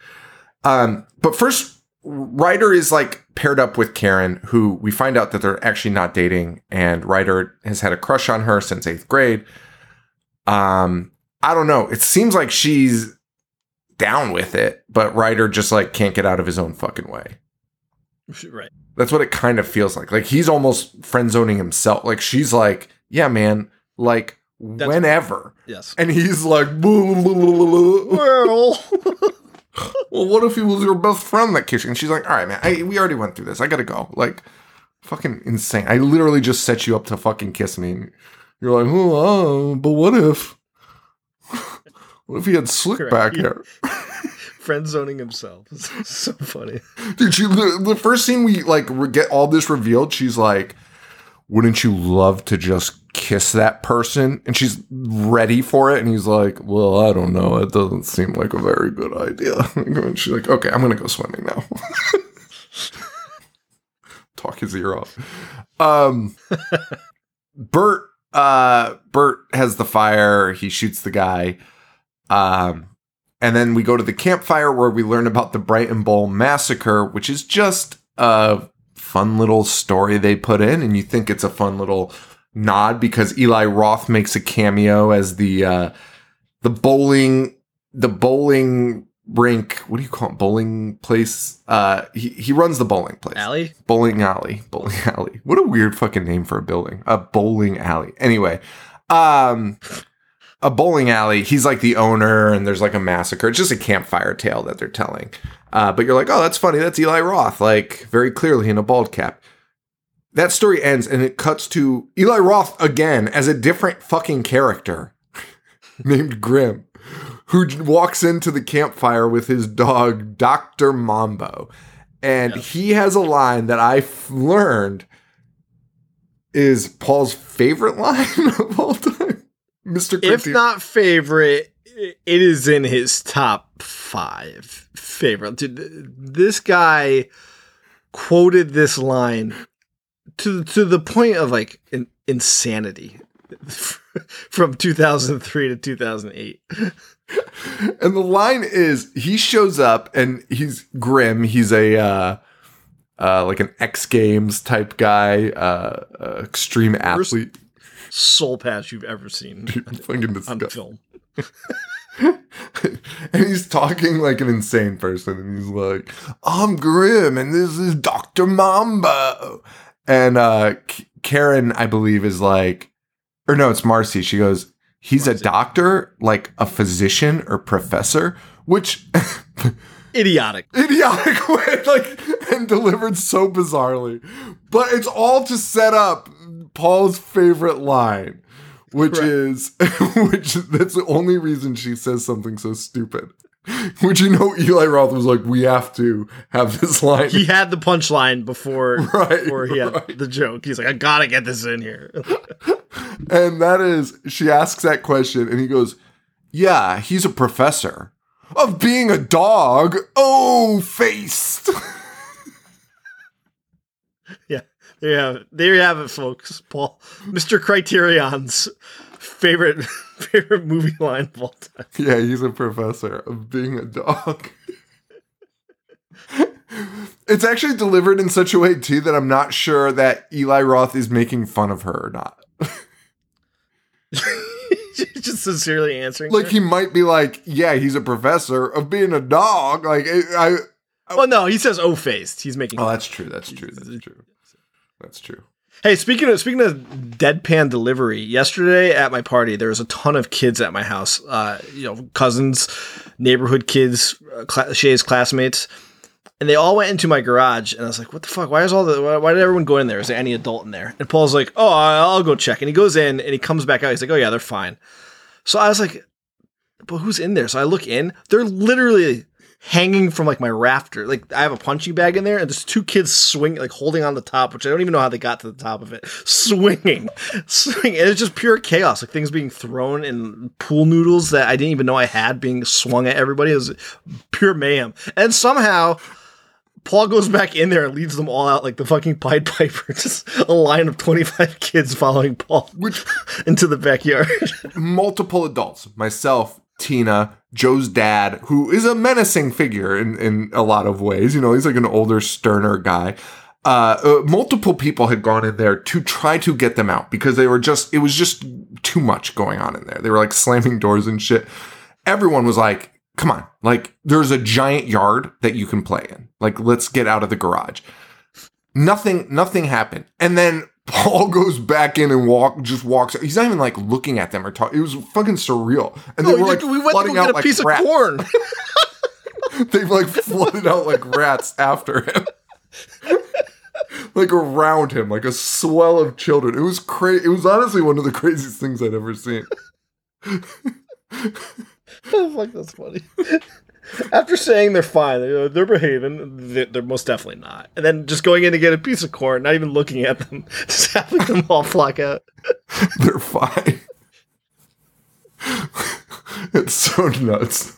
But first, Ryder is like paired up with Karen, who we find out that they're actually not dating, and Ryder has had a crush on her since 8th grade. I don't know. It seems like she's down with it, but Ryder just like can't get out of his own fucking way. Right. That's what it kind of feels like. Like he's almost friend zoning himself. Like she's like, yeah, man, like that's whenever. Cool. Yes. And he's like, well, what if he was your best friend that kissed you? And she's like, all right, man, we already went through this. I gotta go. Like fucking insane. I literally just set you up to fucking kiss me. And you're like, oh, but what if? What if he had slick back hair? Friend zoning himself. It's so funny. Dude, the first scene we like get all this revealed, she's like, wouldn't you love to just kiss that person? And she's ready for it. And he's like, well, I don't know. It doesn't seem like a very good idea. And she's like, okay, I'm going to go swimming now. Talk his ear off. Bert has the fire. He shoots the guy. And then we go to the campfire where we learn about the Brighton Bowl massacre, which is just a fun little story they put in. And you think it's a fun little nod because Eli Roth makes a cameo as the bowling rink. What do you call it? Bowling place. He runs the bowling place. Alley? Bowling alley. Bowling alley. What a weird fucking name for a building. A bowling alley. Anyway. A bowling alley. He's like the owner and there's like a massacre. It's just a campfire tale that they're telling. But you're like, oh, that's funny. That's Eli Roth. Like very clearly in a bald cap. That story ends and it cuts to Eli Roth again as a different fucking character named Grimm, who walks into the campfire with his dog, Dr. Mambo. And he has a line that I learned is Paul's favorite line of all time. Mr. Crichton. If not favorite, it is in his top 5 favorite. Dude, this guy quoted this line to the point of like insanity from 2003 to 2008. And the line is, he shows up and he's Grim. He's a like an X Games type guy, extreme athlete. Soul patch you've ever seen on film. And he's talking like an insane person and he's like, I'm Grim and this is Dr. Mambo. And Karen, I believe, is like, or no, it's Marcy. She goes, he's Marcy. A doctor, like a physician or professor, which... Idiotic way, like, and delivered so bizarrely. But it's all to set up Paul's favorite line, which right. is, which that's the only reason she says something so stupid. Which, you know, Eli Roth was like, we have to have this line. He had the punchline before he had the joke. He's like, I gotta get this in here. And that is, she asks that question, and he goes, yeah, he's a professor. Of being a dog. Oh, faced. Yeah, there you have it, folks. Paul, Mr. Criterion's favorite movie line of all time. Yeah, he's a professor of being a dog. It's actually delivered in such a way, too, that I'm not sure that Eli Roth is making fun of her or not. Just sincerely answering. Like, he might be like, yeah, he's a professor of being a dog. Like, I well, no, he says O-faced. He's making fun. Oh, that's true. Hey, speaking of deadpan delivery, yesterday at my party, there was a ton of kids at my house. Cousins, neighborhood kids, Shay's classmates, and they all went into my garage. And I was like, "What the fuck? Why did everyone go in there? Is there any adult in there?" And Paul's like, "Oh, I'll go check." And he goes in and he comes back out. He's like, "Oh yeah, they're fine." So I was like, "But who's in there?" So I look in. They're literally hanging from like my rafter. Like, I have a punching bag in there, and there's two kids swinging, like holding on the top, which I don't even know how they got to the top of it. Swinging. And it's just pure chaos, like things being thrown and pool noodles that I didn't even know I had being swung at everybody. It was pure mayhem. And somehow Paul goes back in there and leads them all out like the fucking Pied Piper. Just a line of 25 kids following Paul into the backyard. Multiple adults, myself, Tina, Joe's dad, who is a menacing figure in a lot of ways. You know, he's like an older, sterner guy. Multiple people had gone in there to try to get them out because it was just too much going on in there. They were like slamming doors and shit. Everyone was like, come on, like, there's a giant yard that you can play in. Like, let's get out of the garage. Nothing happened. And then Paul goes back in and walks. He's not even like looking at them or talking. It was fucking surreal. And they were like, we went to get a piece of corn. They've like flooded out like rats after him, like around him, like a swell of children. It was crazy. It was honestly one of the craziest things I'd ever seen. Oh, fuck, that's funny. After saying they're fine, they're behaving, they're most definitely not. And then just going in to get a piece of corn, not even looking at them, just having them all flock out. They're fine. It's so nuts.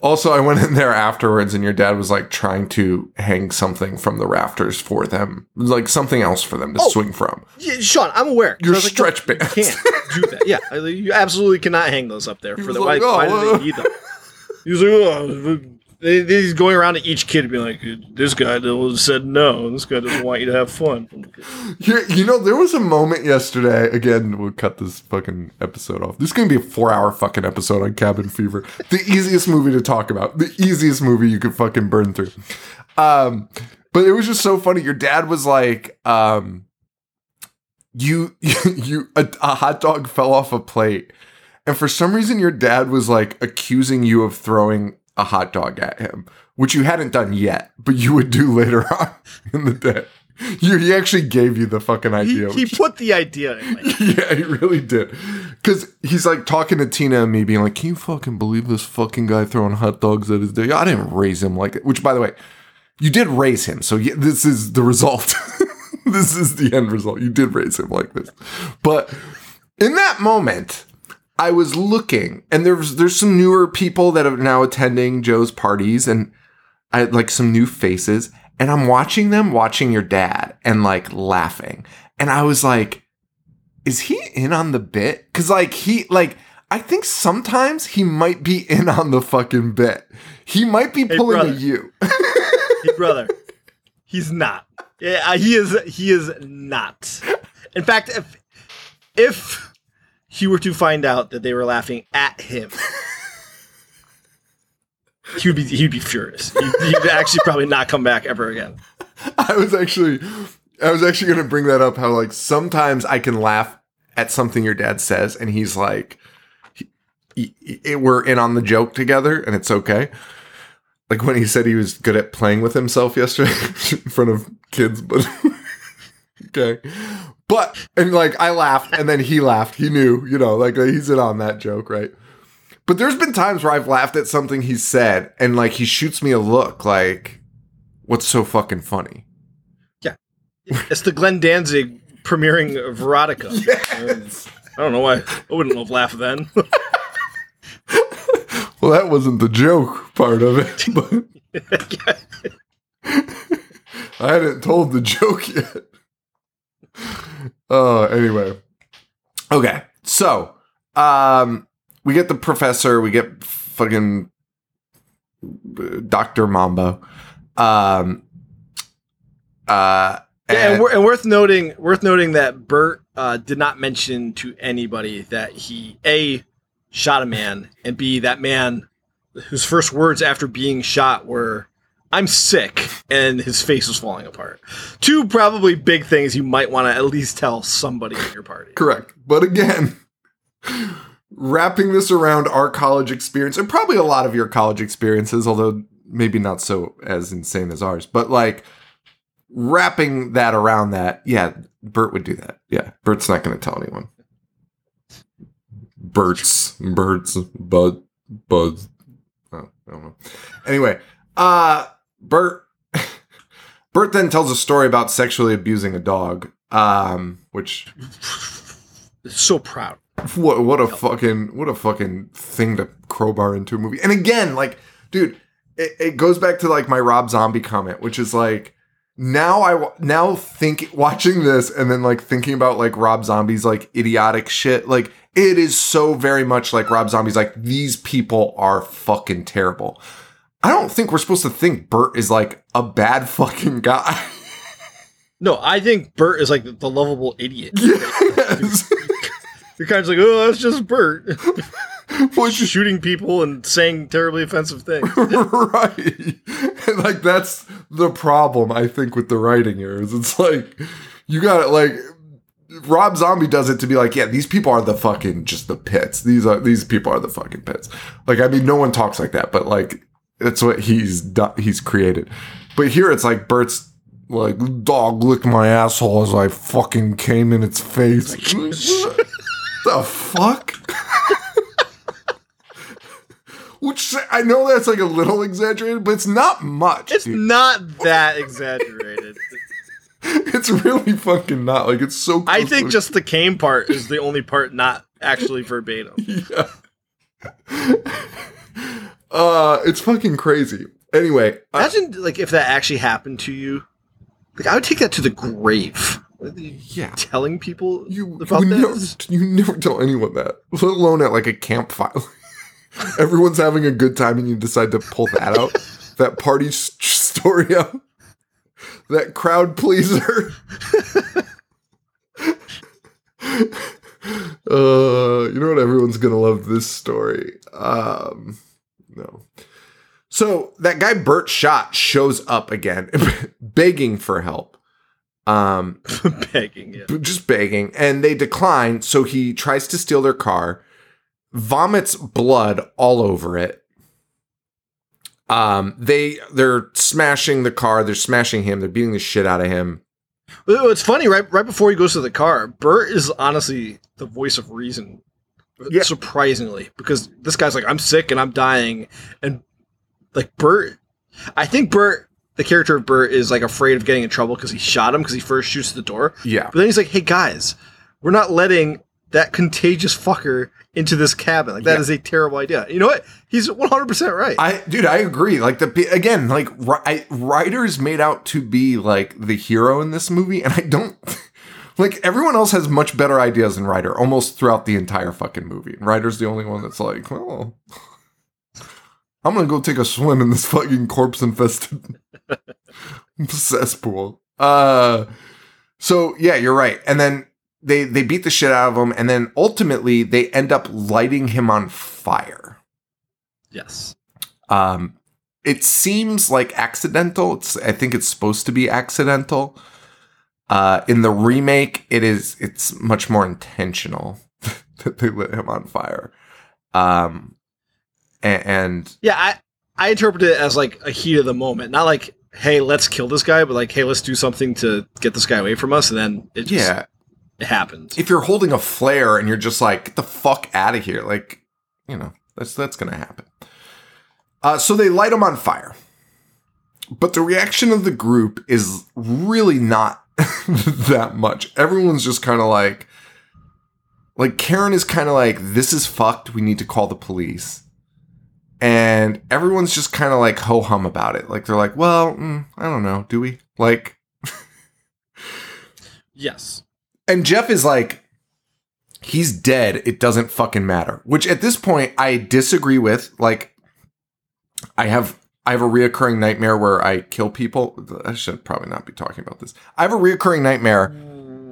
Also, I went in there afterwards and your dad was like trying to hang something from the rafters for them. Like something else for them to swing from. Yeah, Sean, I'm aware. Your stretch bands. You can't do that. Yeah, you absolutely cannot hang those up there. Why do they need them? He was like, he's going around to each kid and being like, this guy said no, and this guy doesn't want you to have fun. You know, there was a moment yesterday, again, we'll cut this fucking episode off. This is going to be a 4-hour fucking episode on Cabin Fever. The easiest movie to talk about. The easiest movie you could fucking burn through. But it was just so funny. Your dad was like, a hot dog fell off a plate. And for some reason, your dad was like accusing you of throwing a hot dog at him, which you hadn't done yet, but you would do later on in the day. He actually gave you the fucking idea. He put the idea in. Yeah, he really did. Because he's like talking to Tina and me being like, can you fucking believe this fucking guy throwing hot dogs at his day? I didn't raise him like it. Which, by the way, you did raise him. So yeah, this is the result. This is the end result. You did raise him like this. But in that moment, I was looking, and there's some newer people that are now attending Joe's parties, and I like some new faces, and I'm watching your dad and like laughing. And I was like, is he in on the bit? Cause like I think sometimes he might be in on the fucking bit. He might be pulling a you. Hey brother, he's not. Yeah, he is not. In fact, if he were to find out that they were laughing at him, he'd be furious. He'd actually probably not come back ever again. I was actually I was actually going to bring that up, how like sometimes I can laugh at something your dad says and he's like, we're in on the joke together and it's okay. Like when he said he was good at playing with himself yesterday in front of kids, but okay. But, and like I laughed and then he laughed. He knew, you know, like he's in on that joke, right? But there's been times where I've laughed at something he said and like he shoots me a look like, what's so fucking funny? Yeah. It's the Glenn Danzig premiering Veronica. Yes. I don't know why I wouldn't have laughed then. Well, that wasn't the joke part of it, but I hadn't told the joke yet. Anyway. Okay. So, we get the professor, we get fucking Dr. Mambo. And worth noting that Bert did not mention to anybody that he A, shot a man, and B, that man whose first words after being shot were, I'm sick, and his face was falling apart. Two probably big things you might want to at least tell somebody at your party. Correct. But again, wrapping this around our college experience, and probably a lot of your college experiences, although maybe not so as insane as ours, but like wrapping that around that. Yeah. Bert would do that. Yeah. Bert's not going to tell anyone. Bud. Oh, I don't know. Anyway. Bert then tells a story about sexually abusing a dog. Which so proud. What a fucking thing to crowbar into a movie. And again, like, dude, it goes back to like my Rob Zombie comment, which is like, now watching this and then like thinking about like Rob Zombie's like idiotic shit, like it is so very much like Rob Zombie's like, these people are fucking terrible. I don't think we're supposed to think Bert is like a bad fucking guy. No, I think Bert is like the lovable idiot. Yes. You're kind of like, oh, that's just Bert. Shooting people and saying terribly offensive things. Right. And like, that's the problem, I think, with the writing here. Is it's like, you got it, like, Rob Zombie does it to be like, yeah, these people are the fucking, just the pits. These people are the fucking pits. Like, I mean, no one talks like that, but like, that's what he's done, he's created. But here it's like Bert's like, dog licked my asshole as I fucking came in its face. What the fuck? Which I know that's like a little exaggerated, but it's not much. It's dude. Not that exaggerated. It's really fucking not. Like, it's so close. I think just the cane part is the only part not actually verbatim. Yeah. It's fucking crazy. Anyway. Imagine like if that actually happened to you. Like, I would take that to the grave. Yeah. Telling people about that? You never tell anyone that. Let alone at like a campfire. Everyone's having a good time and you decide to pull that out. That party story out. That crowd pleaser. You know what? Everyone's going to love this story. No. So that guy Bert shot shows up again, begging for help. Begging, yeah. Just begging. And they decline, so he tries to steal their car. Vomits blood all over it. They're smashing the car. They're smashing him. They're beating the shit out of him. It's funny, right before he goes to the car, Bert is honestly the voice of reason, yeah. Surprisingly, because this guy's like, I'm sick and I'm dying. And like Bert, I think Bert, the character of Bert is like afraid of getting in trouble because he shot him because he first shoots the door. Yeah. But then he's like, hey guys, we're not letting that contagious fucker into this cabin. Like, that is a terrible idea. You know what? He's 100% right. I agree. Like, Ryder's made out to be like the hero in this movie. And I don't like, everyone else has much better ideas than Ryder almost throughout the entire fucking movie. And Ryder's the only one that's like, well, I'm going to go take a swim in this fucking corpse infested cesspool. So yeah, you're right. And then, They beat the shit out of him, and then ultimately they end up lighting him on fire. Yes. It seems like accidental. I think it's supposed to be accidental. In the remake, it's much more intentional that they lit him on fire. I interpret it as like a heat of the moment, not like, hey, let's kill this guy, but like, hey, let's do something to get this guy away from us, and then it just it happens. If you're holding a flare and you're just like, get the fuck out of here, like, you know, that's gonna happen. So they light him on fire, but the reaction of the group is really not that much. Everyone's just kind of like Karen is kind of like, this is fucked, we need to call the police. And everyone's just kind of like ho-hum about it. Like, they're like, well, I don't know. Do we? Like, yes. And Jeff is like, he's dead. It doesn't fucking matter. Which at this point, I disagree with. Like, I have a reoccurring nightmare where I kill people. I should probably not be talking about this. I have a reoccurring nightmare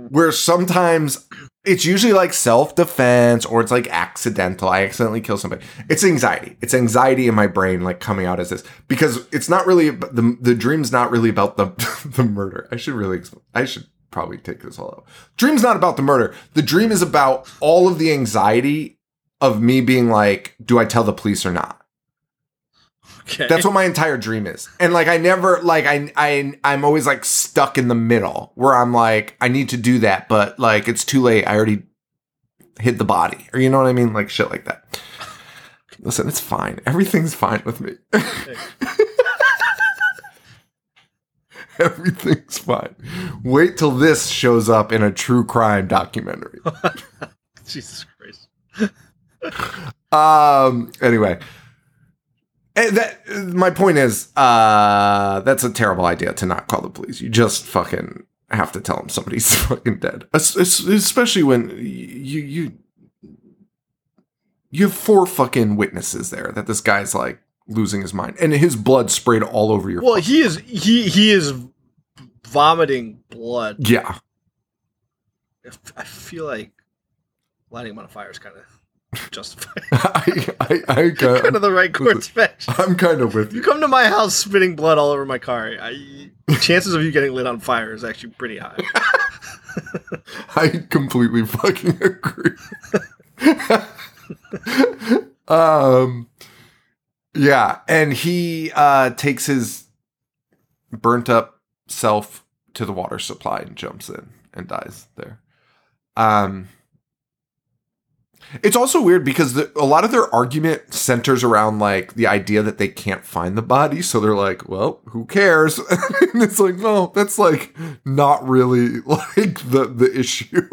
where sometimes it's usually like self-defense or it's like accidental. I accidentally kill somebody. It's anxiety. It's anxiety in my brain like coming out as this, because it's not really the dream's not really about the murder. I should probably take this all out. Dream's not about the murder. The dream is about all of the anxiety of me being like, do I tell the police or not? Okay. That's what my entire dream is. And like, I never like, I'm always like stuck in the middle where I'm like, I need to do that, but like, it's too late. I already hid the body, or you know what I mean? Like shit like that. Listen, it's fine. Everything's fine with me. Okay. Everything's fine. Wait till this shows up in a true crime documentary. Jesus Christ. Anyway. My point is, that's a terrible idea to not call the police. You just fucking have to tell them somebody's fucking dead. Especially when you have four fucking witnesses there that this guy's like losing his mind. And his blood sprayed all over your face. Well, he is vomiting blood. Yeah. I feel like lighting him on a fire is kind of justified. I kind of the right course of action. I'm kind of with you. You come to my house spitting blood all over my car. Chances of you getting lit on fire is actually pretty high. I completely fucking agree. Yeah, and he takes his burnt up self to the water supply and jumps in and dies there. It's also weird because a lot of their argument centers around like the idea that they can't find the body. So they're like, well, who cares? And it's like, no, that's like not really like the issue.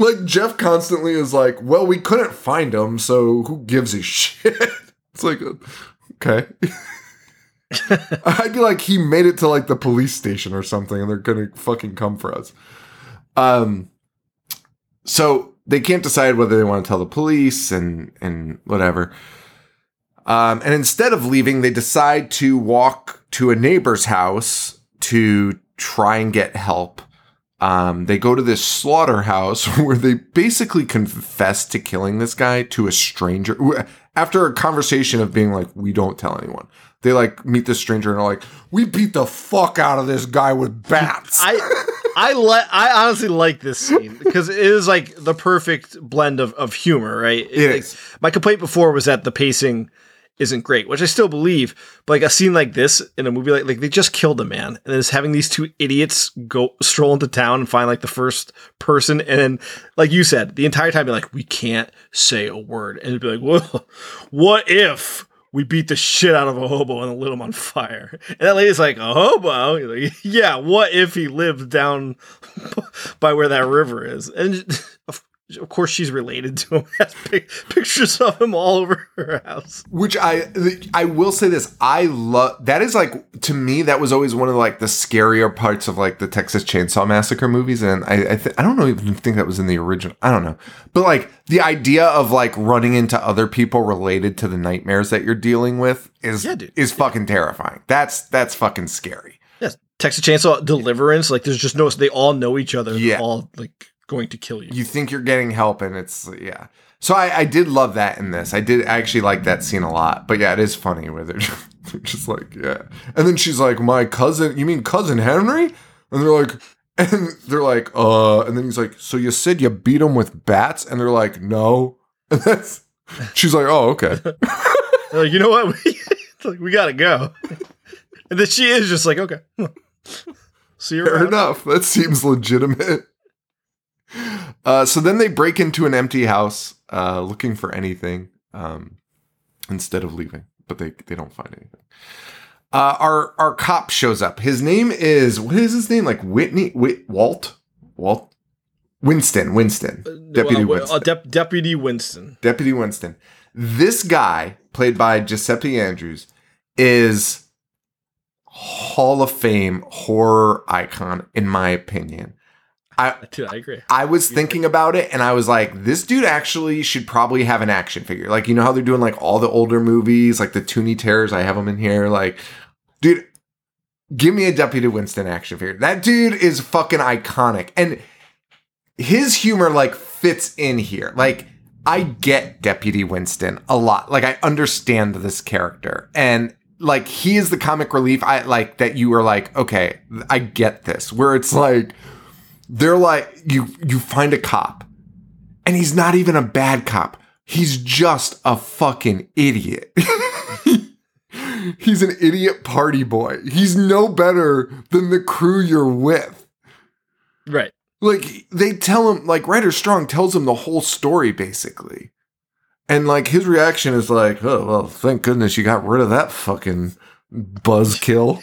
Like Jeff constantly is like, well, we couldn't find him. So who gives a shit? It's like, okay. I'd be like, he made it to like the police station or something and they're going to fucking come for us. So they can't decide whether they want to tell the police and whatever. And instead of leaving, they decide to walk to a neighbor's house to try and get help. They go to this slaughterhouse where they basically confess to killing this guy to a stranger. After a conversation of being like, we don't tell anyone. They like meet this stranger and are like, we beat the fuck out of this guy with bats. I honestly like this scene because it is like the perfect blend of humor, right? It is. Like, my complaint before was that the pacing isn't great, which I still believe. But like a scene like this in a movie, like they just killed a man, and it's having these two idiots go stroll into town and find like the first person, and then like you said, the entire time be like, we can't say a word, and it'd be like, well, what if we beat the shit out of a hobo and lit him on fire? And that lady's like, a hobo? Like, yeah, what if he lived down by where that river is? And of course she's related to him. Has pictures of him all over her house. Which I will say this. I love, that is like, to me, that was always one of like the scarier parts of like the Texas Chainsaw Massacre movies. And I don't even think that was in the original. I don't know. But like the idea of like running into other people related to the nightmares that you're dealing with is fucking terrifying. That's fucking scary. Yes. Texas Chainsaw Deliverance. Like there's just no, they all know each other. Yeah. They're all like going to kill you. You think you're getting help and it's, yeah. So I did love that in this. I did actually like that scene a lot. But yeah, it is funny where they're just like, yeah. And then she's like, my cousin, you mean cousin Henry? And they're like, And they're like, and then he's like, so you said you beat them with bats? And they're like, no. And that's, she's like, oh, okay. They're like, you know what? We gotta go. And then she is just like, okay. See you around. Fair enough. That seems legitimate. So then they break into an empty house looking for anything instead of leaving. But they don't find anything. Our cop shows up. His name is, what is his name? Like Whitney, Walt, Winston, Deputy Winston. Deputy Winston. This guy, played by Giuseppe Andrews, is Hall of Fame horror icon, in my opinion. I agree. I was thinking about it, and I was like, this dude actually should probably have an action figure. Like, you know how they're doing, like, all the older movies, like the Toonie Terrors, I have them in here. Like, dude, give me a Deputy Winston action figure. That dude is fucking iconic. And his humor, like, fits in here. Like, I get Deputy Winston a lot. Like, I understand this character. And, like, he is the comic relief I like that you are like, okay, I get this. Where it's like... They're like, you find a cop, and he's not even a bad cop. He's just a fucking idiot. He's an idiot party boy. He's no better than the crew you're with. Right. Like, they tell him, like, Ryder Strong tells him the whole story, basically. And, like, his reaction is like, oh, well, thank goodness you got rid of that fucking buzzkill.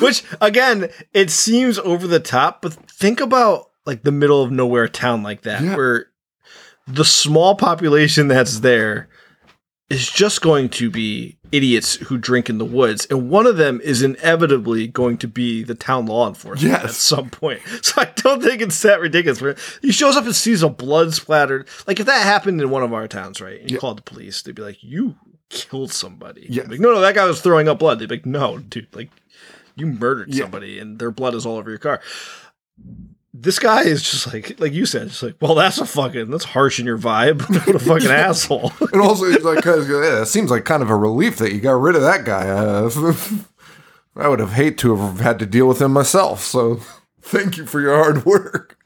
Which, again, it seems over the top, but think about, like, the middle of nowhere town like that, yeah, where the small population that's there is just going to be idiots who drink in the woods. And one of them is inevitably going to be the town law enforcement, yes, at some point. So I don't think it's that ridiculous. He shows up and sees a blood splattered. Like, if that happened in one of our towns, right, and you, yeah, called the police, they'd be like, you killed somebody. Yeah. Like, no, that guy was throwing up blood. They'd be like, no, dude, like... You murdered somebody, yeah, and their blood is all over your car. This guy is just like you said, just like, well, that's harsh in your vibe. What a fucking asshole. And also, he's like, it seems like kind of a relief that you got rid of that guy. I would have hated to have had to deal with him myself. So thank you for your hard work.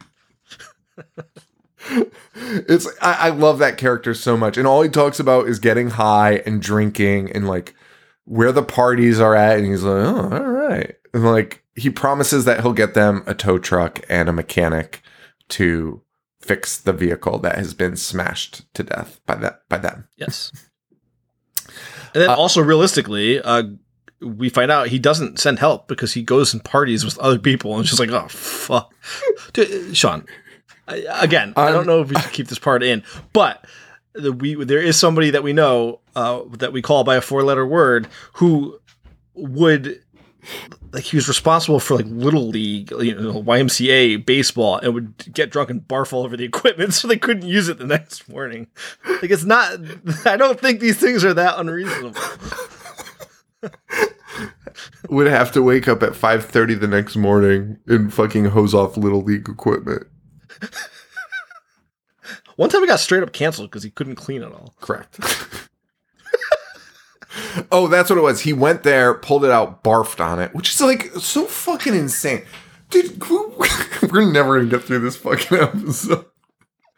It's, I love that character so much. And all he talks about is getting high and drinking and like where the parties are at. And he's like, oh, all right. And like, he promises that he'll get them a tow truck and a mechanic to fix the vehicle that has been smashed to death by them. Yes. And then also realistically, we find out he doesn't send help because he goes and parties with other people. And it's just like, oh, fuck. Dude, Sean, I don't know if we should keep this part in, but there is somebody that we know that we call by a four-letter word who would, like, he was responsible for like Little League, you know, YMCA baseball, and would get drunk and barf all over the equipment so they couldn't use it the next morning. Like, it's not, I don't think these things are that unreasonable. Would have to wake up at 5:30 the next morning and fucking hose off Little League equipment. One time it got straight up canceled because he couldn't clean it all. Correct. Oh, that's what it was. He went there, pulled it out, barfed on it, which is like so fucking insane. Dude, we're never going to get through this fucking episode.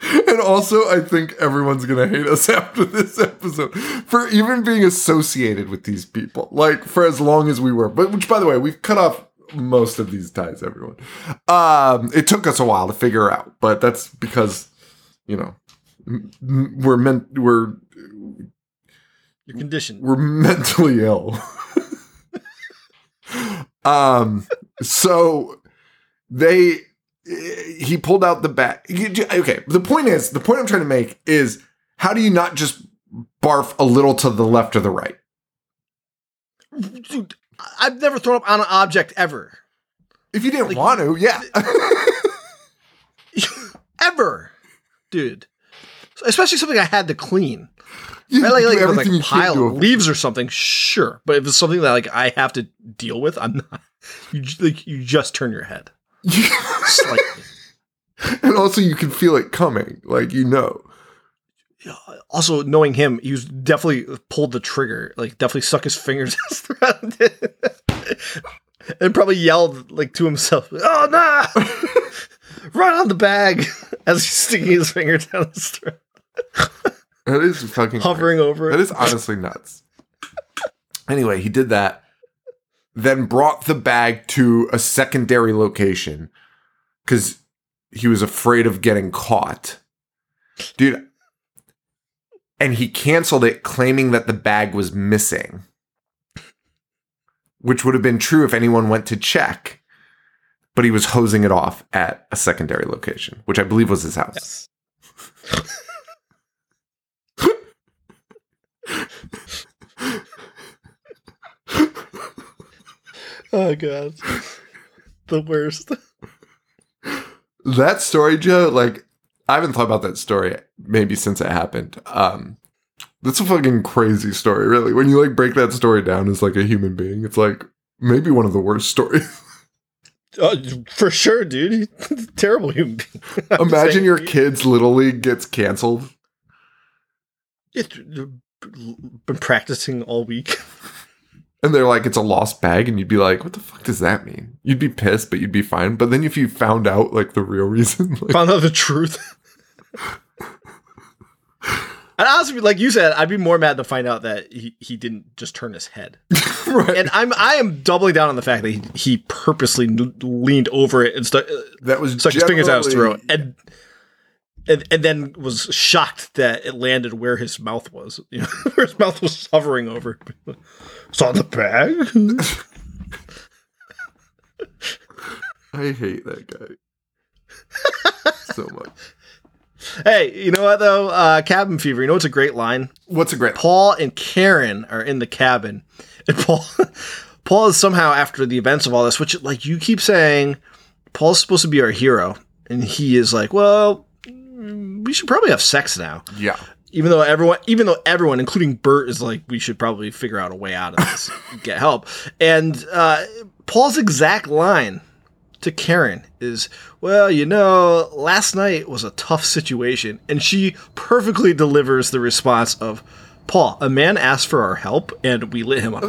And also, I think everyone's going to hate us after this episode for even being associated with these people, like for as long as we were. But which, by the way, we've cut off most of these ties, everyone. It took us a while to figure out, but that's because... You know, you're conditioned. We're mentally ill. So he pulled out the bat. Okay. The point I'm trying to make is, how do you not just barf a little to the left or the right? Dude, I've never thrown up on an object ever. If you didn't want to, yeah. Ever. Dude, especially something I had to clean. Yeah, right? Like, if it was like a pile of leaves or something, sure. But if it's something that like I have to deal with, I'm not. You just turn your head slightly, and also you can feel it coming. Like, you know. Also, knowing him, he was definitely pulled the trigger. Like, definitely stuck his fingers out. and probably yelled like to himself, "Oh no!" Right on the bag as he's sticking his finger down his throat. That is fucking hovering crazy. Over it. That is honestly nuts. Anyway, he did that, then brought the bag to a secondary location because he was afraid of getting caught. Dude, and he canceled it claiming that the bag was missing, which would have been true if anyone went to check, but he was hosing it off at a secondary location, which I believe was his house. Yes. Oh, God. The worst. That story, Joe, like, I haven't thought about that story maybe since it happened. That's a fucking crazy story, really. When you, like, break that story down as, like, a human being, it's, like, maybe one of the worst stories. For sure, dude. Terrible human being. Imagine your kid's Little League gets canceled. It's been practicing all week. And they're like, it's a lost bag. And you'd be like, what the fuck does that mean? You'd be pissed, but you'd be fine. But then if you found out, like, the real reason. Like, found out the truth. And honestly, like you said, I'd be more mad to find out that he didn't just turn his head. Right. And I am doubling down on the fact that he purposely leaned over it and stuck his fingers out his throat. And then was shocked that it landed where his mouth was. You know, where his mouth was hovering over. It's on the bag. I hate that guy so much. Hey, you know what, though? Cabin Fever. You know what's a great line? What's a great line? Paul and Karen are in the cabin. And Paul is somehow, after the events of all this, which, like, you keep saying, Paul's supposed to be our hero. And he is like, well, we should probably have sex now. Yeah. Even though everyone, including Bert, is like, we should probably figure out a way out of this, get help. And Paul's exact line to Karen is, well, you know, last night was a tough situation. And she perfectly delivers the response of, Paul, a man asked for our help and we lit him up.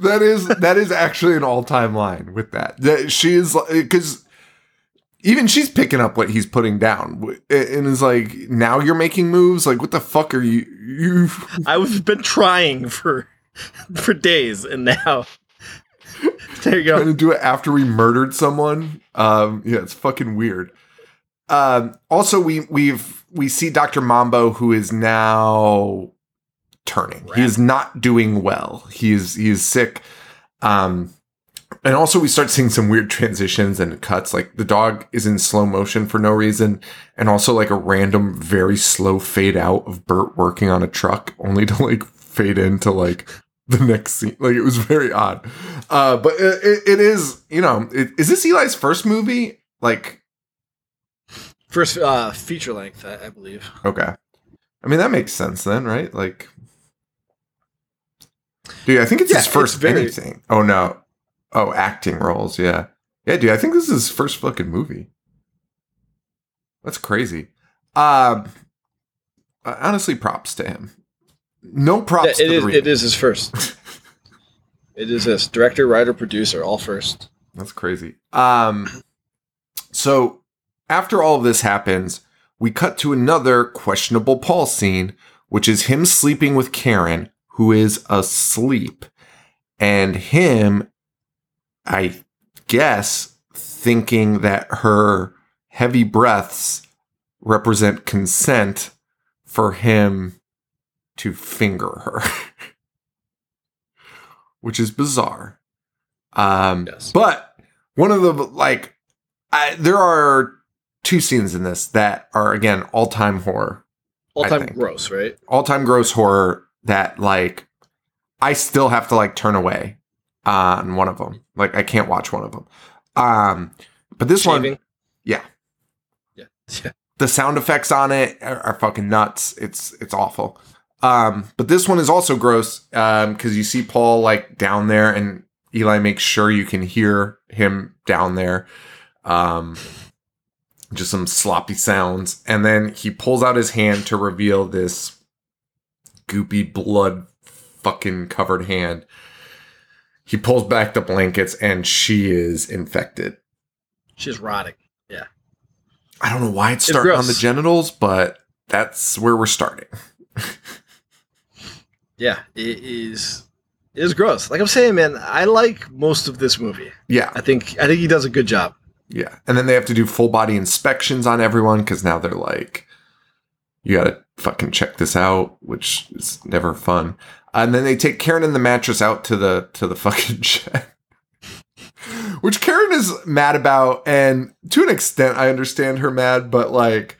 That is actually an all-time line with that. She is, because even she's picking up what he's putting down and is like, now you're making moves? Like, what the fuck are you? I've been trying for days, and now there you go. Trying to do it after we murdered someone. Yeah, it's fucking weird. Also, we see Dr. Mambo, who is now turning. He is not doing well. He is sick. And also we start seeing some weird transitions and cuts. Like, the dog is in slow motion for no reason. And also, like, a random, very slow fade out of Bert working on a truck, only to, like, fade into, like, the next scene. Like, it was very odd. But it is, you know, is this Eli's first movie? Like, first feature length, I believe. Okay. I mean, that makes sense then, right? Like, dude, I think it's his first anything. Oh, no. Oh, acting roles, yeah. Yeah, dude, I think this is his first fucking movie. That's crazy. Honestly, props to him. No props to the remake. It is his first. It is this. Director, writer, producer, all first. That's crazy. So, after all of this happens, we cut to another questionable Paul scene, which is him sleeping with Karen, who is asleep, and him, I guess, thinking that her heavy breaths represent consent for him to finger her, which is bizarre. Yes. But one of the, like, there are two scenes in this that are, again, all-time horror. All-time gross, right? All-time gross horror that, like, I still have to, like, turn away. On one of them. Like, I can't watch one of them. But this Shaving. One, yeah. The sound effects on it are fucking nuts. It's awful. But this one is also gross because you see Paul, like, down there, and Eli makes sure you can hear him down there. Just some sloppy sounds. And then he pulls out his hand to reveal this goopy, blood fucking covered hand. He pulls back the blankets and she is infected. She's rotting. Yeah. I don't know why it's starting on the genitals, but that's where we're starting. Yeah, it is gross. Like I'm saying, man, I like most of this movie. Yeah. I think he does a good job. Yeah. And then they have to do full body inspections on everyone because now they're like, you got to fucking check this out, which is never fun. And then they take Karen and the mattress out to the fucking shed, which Karen is mad about. And to an extent, I understand her mad, but like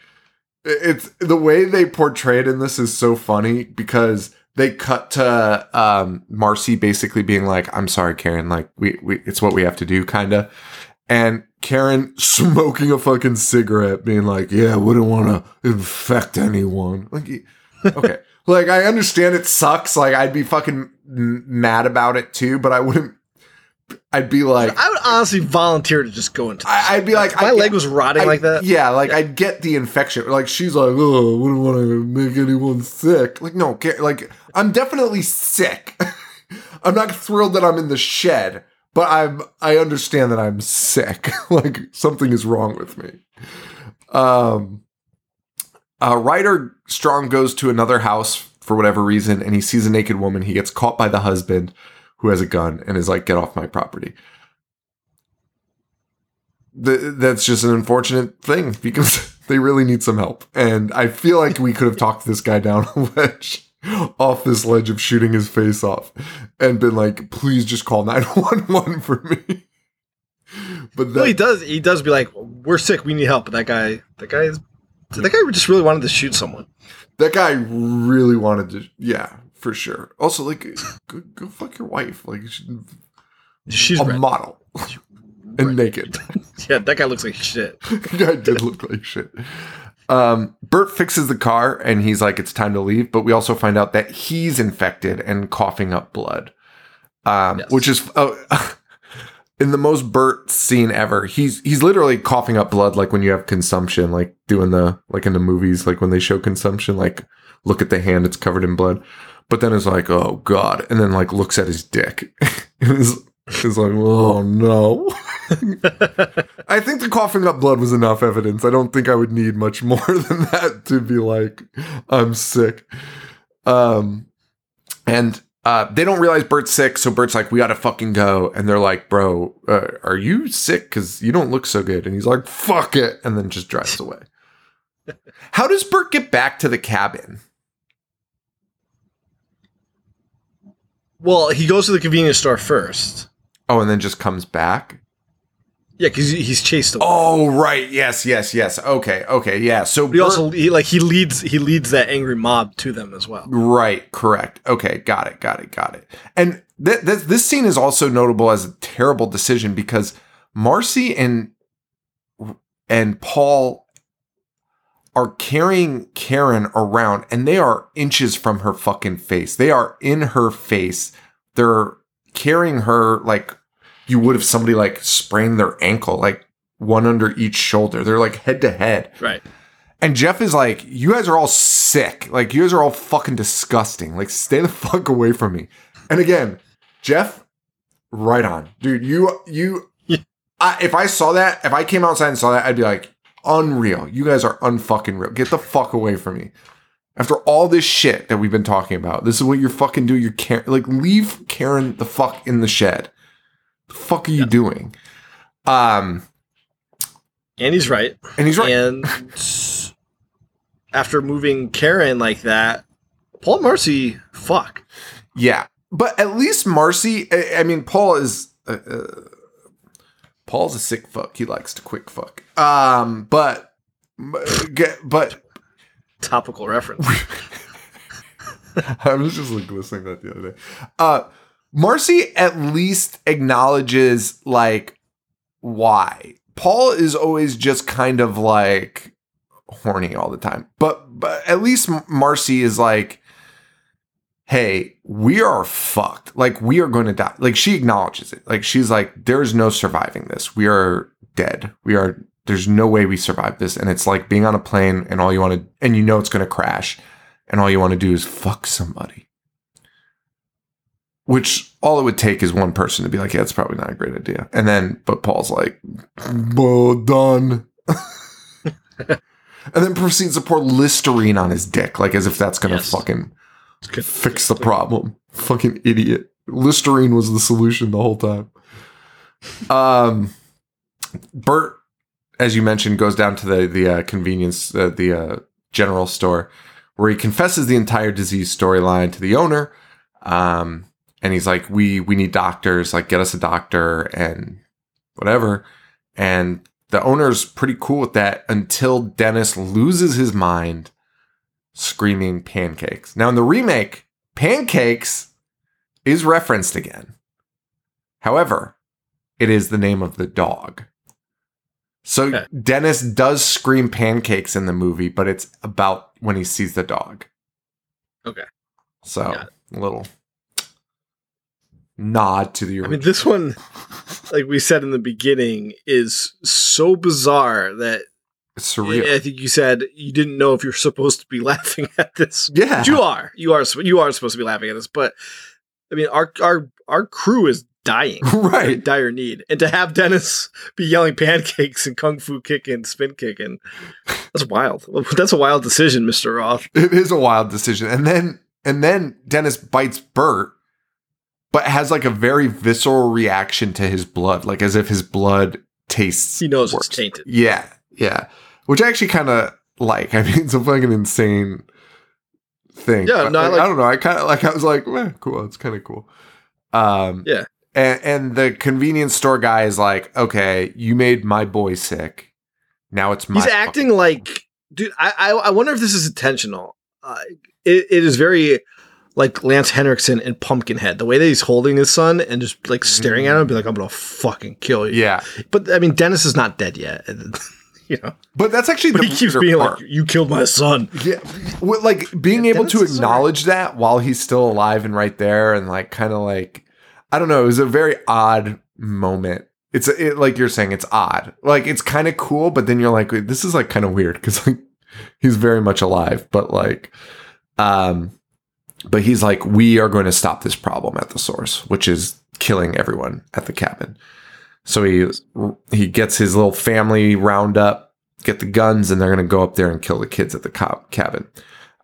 it's the way they portrayed in this is so funny because they cut to Marcy basically being like, I'm sorry, Karen, like we it's what we have to do kind of. And Karen smoking a fucking cigarette being like, yeah, I wouldn't want to infect anyone. Like, okay. Like, I understand it sucks. Like, I'd be fucking mad about it, too. But I wouldn't. I'd be like... I would honestly volunteer to just go into this. I'd be like... My leg was rotting like that. Yeah, like, yeah. I'd get the infection. Like, she's like, oh, I wouldn't want to make anyone sick. Like, no, like, I'm definitely sick. I'm not thrilled that I'm in the shed. But I understand that I'm sick. Like, something is wrong with me. Ryder Strong goes to another house for whatever reason, and he sees a naked woman. He gets caught by the husband who has a gun and is like, get off my property. That's just an unfortunate thing because they really need some help. And I feel like we could have talked this guy down a ledge, off this ledge of shooting his face off and been like, please just call 911 for me. But well, he does be like, we're sick. We need help. But that guy just really wanted to shoot someone. That guy really wanted to, yeah, for sure. Also, like, go fuck your wife. Like, she's a red. Model and naked. Yeah, that guy looks like shit. That guy did look like shit. Bert fixes the car and he's like, it's time to leave. But we also find out that he's infected and coughing up blood, yes. Which is in the most Bert scene ever. He's literally coughing up blood. Like when you have consumption, like doing the, like in the movies, like when they show consumption, like look at the hand, it's covered in blood, but then it's like, oh God. And then like looks at his dick. It's like, oh no. I think the coughing up blood was enough evidence. I don't think I would need much more than that to be like, I'm sick. And they don't realize Bert's sick, so Bert's like, we gotta fucking go. And they're like, bro, are you sick? Because you don't look so good. And he's like, fuck it. And then just drives away. How does Bert get back to the cabin? Well, he goes to the convenience store first. Oh, and then just comes back? Yeah, because he's chased away. Oh, right. Yes. Okay. Yeah. So he also he leads that angry mob to them as well. Right. Correct. Okay. Got it. And this scene is also notable as a terrible decision because Marcy and Paul are carrying Karen around, and they are inches from her fucking face. They are in her face. They're carrying her like you would if somebody like sprained their ankle, like one under each shoulder. They're like head to head. Right. And Jeff is like, you guys are all sick. Like, you guys are all fucking disgusting. Like, stay the fuck away from me. And again, Jeff, right on. Dude, you yeah. If I saw that, if I came outside and saw that, I'd be like, unreal. You guys are unfucking real. Get the fuck away from me. After all this shit that we've been talking about, this is what you're fucking doing. You're like, leave Karen the fuck in the shed. The fuck are you doing? And he's right. And after moving Karen like that, Paul and Marcy fuck. Yeah, but at least Marcy. I mean, Paul's a sick fuck. He likes to quick fuck. But topical reference. I was just like listening to that the other day. Marcy at least acknowledges, like, why. Paul is always just kind of, like, horny all the time. But at least Marcy is like, hey, we are fucked. Like, we are going to die. Like, she acknowledges it. Like, she's like, there's no surviving this. We are dead. There's no way we survive this. And it's like being on a plane and all you want to, and you know it's going to crash. And all you want to do is fuck somebody. which all it would take is one person to be like, yeah, it's probably not a great idea. And then, but Paul's like, well done. And then proceeds to pour Listerine on his dick, like as if that's going to fucking fix the problem. Fucking idiot. Listerine was the solution the whole time. Bert, as you mentioned, goes down to the convenience, the general store, where he confesses the entire disease storyline to the owner. And he's like, we need doctors, like get us a doctor and whatever. And the owner's pretty cool with that until Dennis loses his mind screaming pancakes. Now in the remake, pancakes is referenced again. However, it is the name of the dog. So okay. Dennis does scream pancakes in the movie, but it's about when he sees the dog. Okay. So a little nod to the original. I mean, this one, like we said in the beginning, is so bizarre that it's surreal. I think you said you didn't know if you're supposed to be laughing at this. Yeah, but you are. You are supposed to be laughing at this, but I mean, our crew is dying, right? In dire need, and to have Dennis be yelling pancakes and kung fu kicking, spin kicking, that's wild. That's a wild decision, Mr. Roth. It is a wild decision. And then Dennis bites Bert, but has like a very visceral reaction to his blood, like as if his blood tastes. He knows worse. It's tainted. Yeah, yeah. Which I actually kind of like. I mean, it's a fucking insane thing. Yeah, no, I don't know. I kind of like. I was like, eh, cool. It's kind of cool. Yeah. And the convenience store guy is like, okay, you made my boy sick. Now it's my. He's acting like, dude, I wonder if this is intentional. It is very like Lance Henriksen and Pumpkinhead. The way that he's holding his son and just like staring at him and be like, I'm going to fucking kill you. Yeah. But I mean, Dennis is not dead yet. You know, but that's actually but the he keeps being part. Like, you killed my son. Yeah. Well, like being able Dennis to acknowledge that while he's still alive and right there and like kind of like. I don't know. It was a very odd moment. It's like you're saying, it's odd. Like it's kind of cool, but then you're like, this is like kind of weird because like he's very much alive, but like, but he's like, we are going to stop this problem at the source, which is killing everyone at the cabin. So he gets his little family round up, get the guns, and they're going to go up there and kill the kids at the cabin.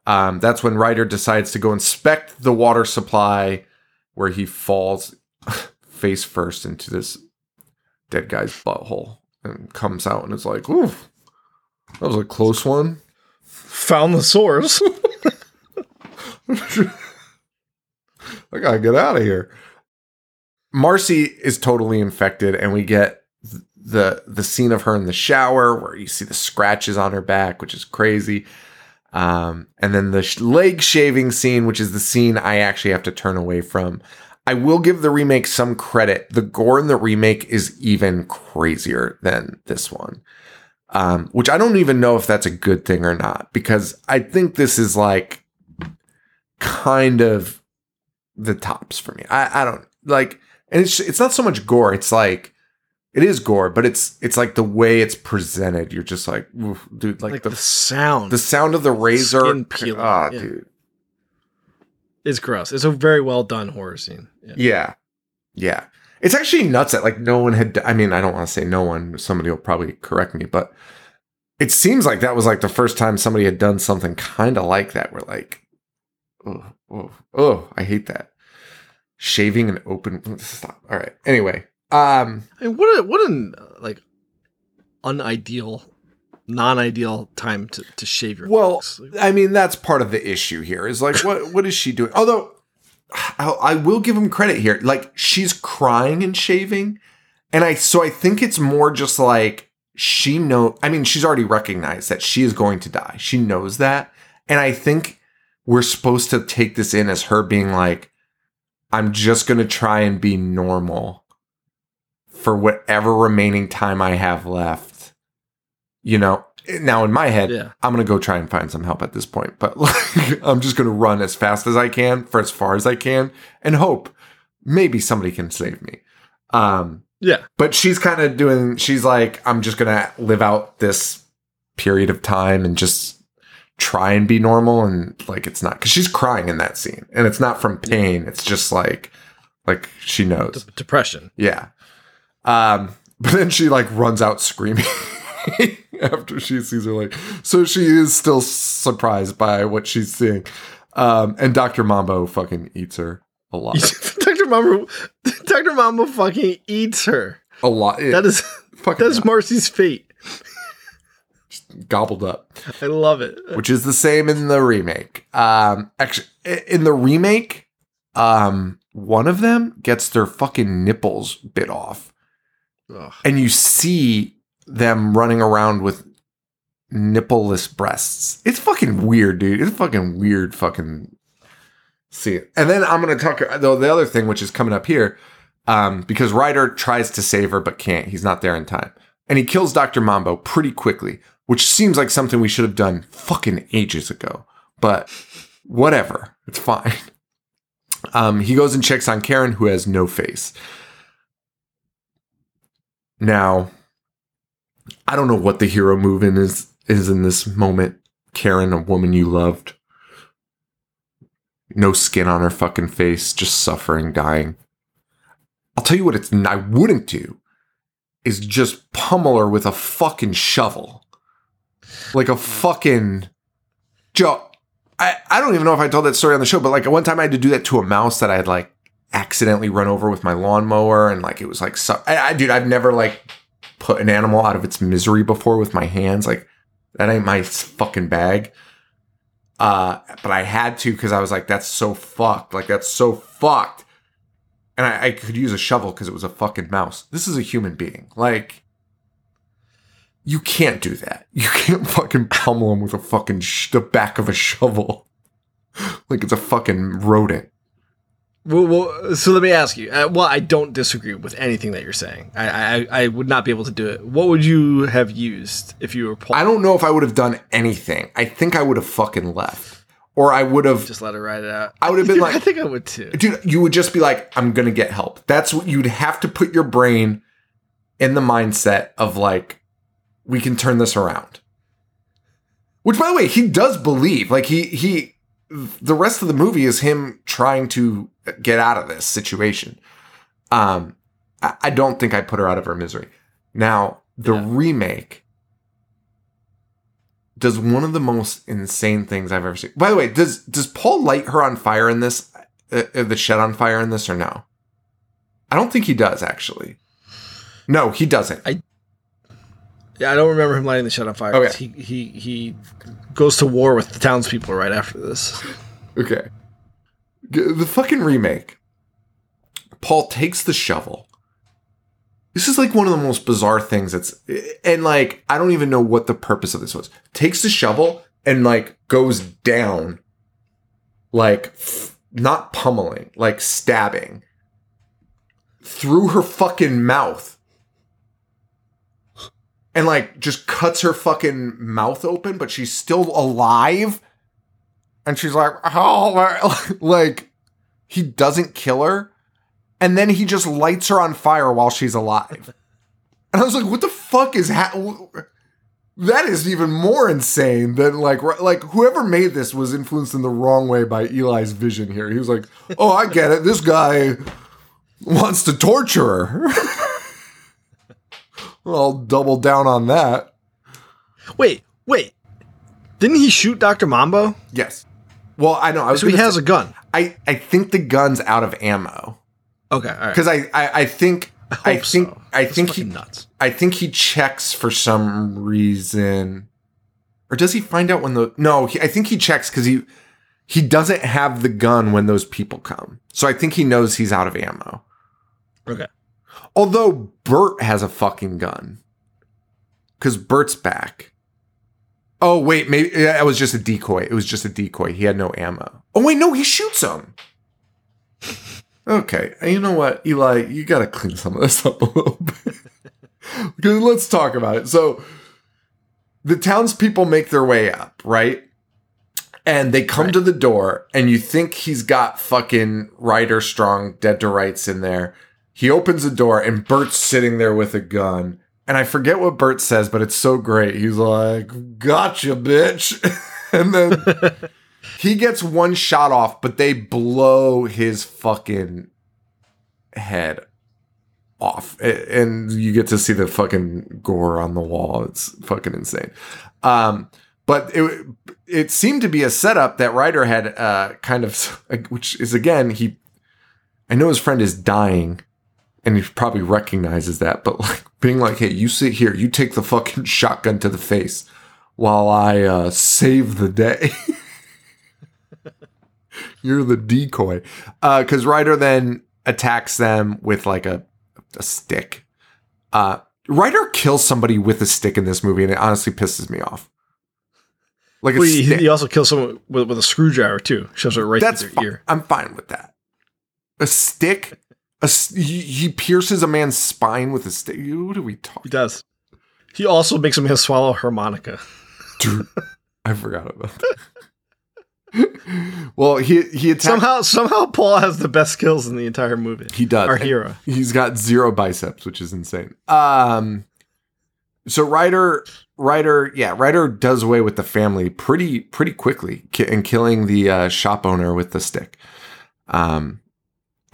That's when Ryder decides to go inspect the water supply, where he falls face first into this dead guy's butthole and comes out and is like, ooh, that was a close one. Found the source. I gotta get out of here. Marcy is totally infected, and we get the scene of her in the shower where you see the scratches on her back, which is crazy. And then the leg shaving scene, which is the scene I actually have to turn away from. I will give the remake some credit. The gore in the remake is even crazier than this one, which I don't even know if that's a good thing or not, because I think this is like kind of the tops for me. I don't like, and it's not so much gore. It's like, it is gore, but it's like the way it's presented. You're just like, dude, like the sound. The sound of the razor. Skin peeling. Oh, yeah. Dude. It's gross. It's a very well done horror scene. Yeah. It's actually nuts that like no one had, I mean, I don't want to say no one, somebody will probably correct me, but it seems like that was like the first time somebody had done something kind of like that. We're like, oh, I hate that. Shaving an open, stop. All right. Anyway. I mean, what an like unideal, non-ideal time to shave your. Well, legs. I mean, that's part of the issue here is like, what is she doing? Although I will give him credit here. Like she's crying and shaving. And so I think it's more just like she knows. I mean, she's already recognized that she is going to die. She knows that. And I think we're supposed to take this in as her being like, I'm just going to try and be normal for whatever remaining time I have left, you know. Now in my head, I'm going to go try and find some help at this point, but like, I'm just going to run as fast as I can for as far as I can and hope maybe somebody can save me. But she's kind of doing, she's like, I'm just going to live out this period of time and just try and be normal. And like, it's not, cause she's crying in that scene and it's not from pain. It's just like, Like, she knows. Depression. Yeah. But then she, like, runs out screaming after she sees her leg. So she is still surprised by what she's seeing. And Dr. Mambo fucking eats her a lot. Dr. Mambo fucking eats her. A lot. That's Marcy's fate. Gobbled up. I love it. Which is the same in the remake. Actually, in the remake, one of them gets their fucking nipples bit off. Ugh. And you see them running around with nippleless breasts. It's fucking weird, dude. It's fucking weird fucking see it. And then I'm going to talk though the other thing, which is coming up here, because Ryder tries to save her but can't. He's not there in time. And he kills Dr. Mambo pretty quickly, which seems like something we should have done fucking ages ago. But whatever. It's fine. He goes and checks on Karen, who has no face. Now, I don't know what the hero movement is in this moment. Karen, a woman you loved. No skin on her fucking face, just suffering, dying. I'll tell you what I wouldn't do is just pummel her with a fucking shovel. Like a fucking... Joe, I don't even know if I told that story on the show, but like one time I had to do that to a mouse that I had like accidentally run over with my lawnmower, and like it was like... dude, I've never like put an animal out of its misery before with my hands. Like, that ain't my fucking bag. But I had to, because I was like, that's so fucked. Like, that's so fucked. And I could use a shovel because it was a fucking mouse. This is a human being. Like, you can't do that. You can't fucking pummel him with a fucking the back of a shovel. Like, it's a fucking rodent. Well, so let me ask you. Well, I don't disagree with anything that you're saying. I would not be able to do it. What would you have used if you were pulled? I don't know if I would have done anything. I think I would have fucking left. Or I would have... Just let her ride it out. I would have been like... I think I would too. Dude, you would just be like, I'm going to get help. That's what you'd have to put your brain in the mindset of like, we can turn this around. Which, by the way, he does believe. Like, he the rest of the movie is him trying to get out of this situation. I don't think I put her out of her misery. Now, the remake... does one of the most insane things I've ever seen. By the way, does Paul light her on fire in this, the shed on fire in this, or no? I don't think he does, actually. No, he doesn't. I don't remember him lighting the shed on fire. Okay. He goes to war with the townspeople right after this. Okay. The fucking remake. Paul takes the shovel. This is like one of the most bizarre things and like, I don't even know what the purpose of this was. Takes the shovel and like goes down, like not pummeling, like stabbing through her fucking mouth, and like just cuts her fucking mouth open, but she's still alive. And she's like, oh, like he doesn't kill her. And then he just lights her on fire while she's alive. And I was like, what the fuck is that is even more insane than like whoever made this was influenced in the wrong way by Eli's vision here. He was like, oh, I get it. This guy wants to torture her. Well, I'll double down on that. Wait. Didn't he shoot Dr. Mambo? Yes. Well, I know. So he has a gun. I think the gun's out of ammo. Okay, all right. Because I think he nuts. I think he checks for some reason, or does he find out when the I think he checks because he doesn't have the gun when those people come. So I think he knows he's out of ammo. Okay. Although Bert has a fucking gun, because Bert's back. Oh wait, maybe that was just a decoy. It was just a decoy. He had no ammo. Oh wait, no, he shoots him. Okay, you know what, Eli, you got to clean some of this up a little bit. Let's talk about it. So the townspeople make their way up, right? And they come to the door, and you think he's got fucking Ryder Strong, dead to rights in there. He opens the door, and Bert's sitting there with a gun. And I forget what Bert says, but it's so great. He's like, gotcha, bitch. And then... he gets one shot off, but they blow his fucking head off, and you get to see the fucking gore on the wall. It's fucking insane. But it seemed to be a setup that Ryder had kind of, which is, again, I know his friend is dying, and he probably recognizes that, but like being like, hey, you sit here, you take the fucking shotgun to the face while I save the day. You're the decoy. Because Ryder then attacks them with like a stick. Ryder kills somebody with a stick in this movie, and it honestly pisses me off. Like, well, he also kills someone with a screwdriver too. Shoves it right through their ear. I'm fine with that. A stick. He pierces a man's spine with a stick. What are we talking? He does. He also makes a man swallow a harmonica. Dude, I forgot about that. Well, he attacks. Somehow Paul has the best kills in the entire movie. He does. Our hero. He's got zero biceps, which is insane. So Ryder does away with the family pretty quickly, and killing the shop owner with the stick.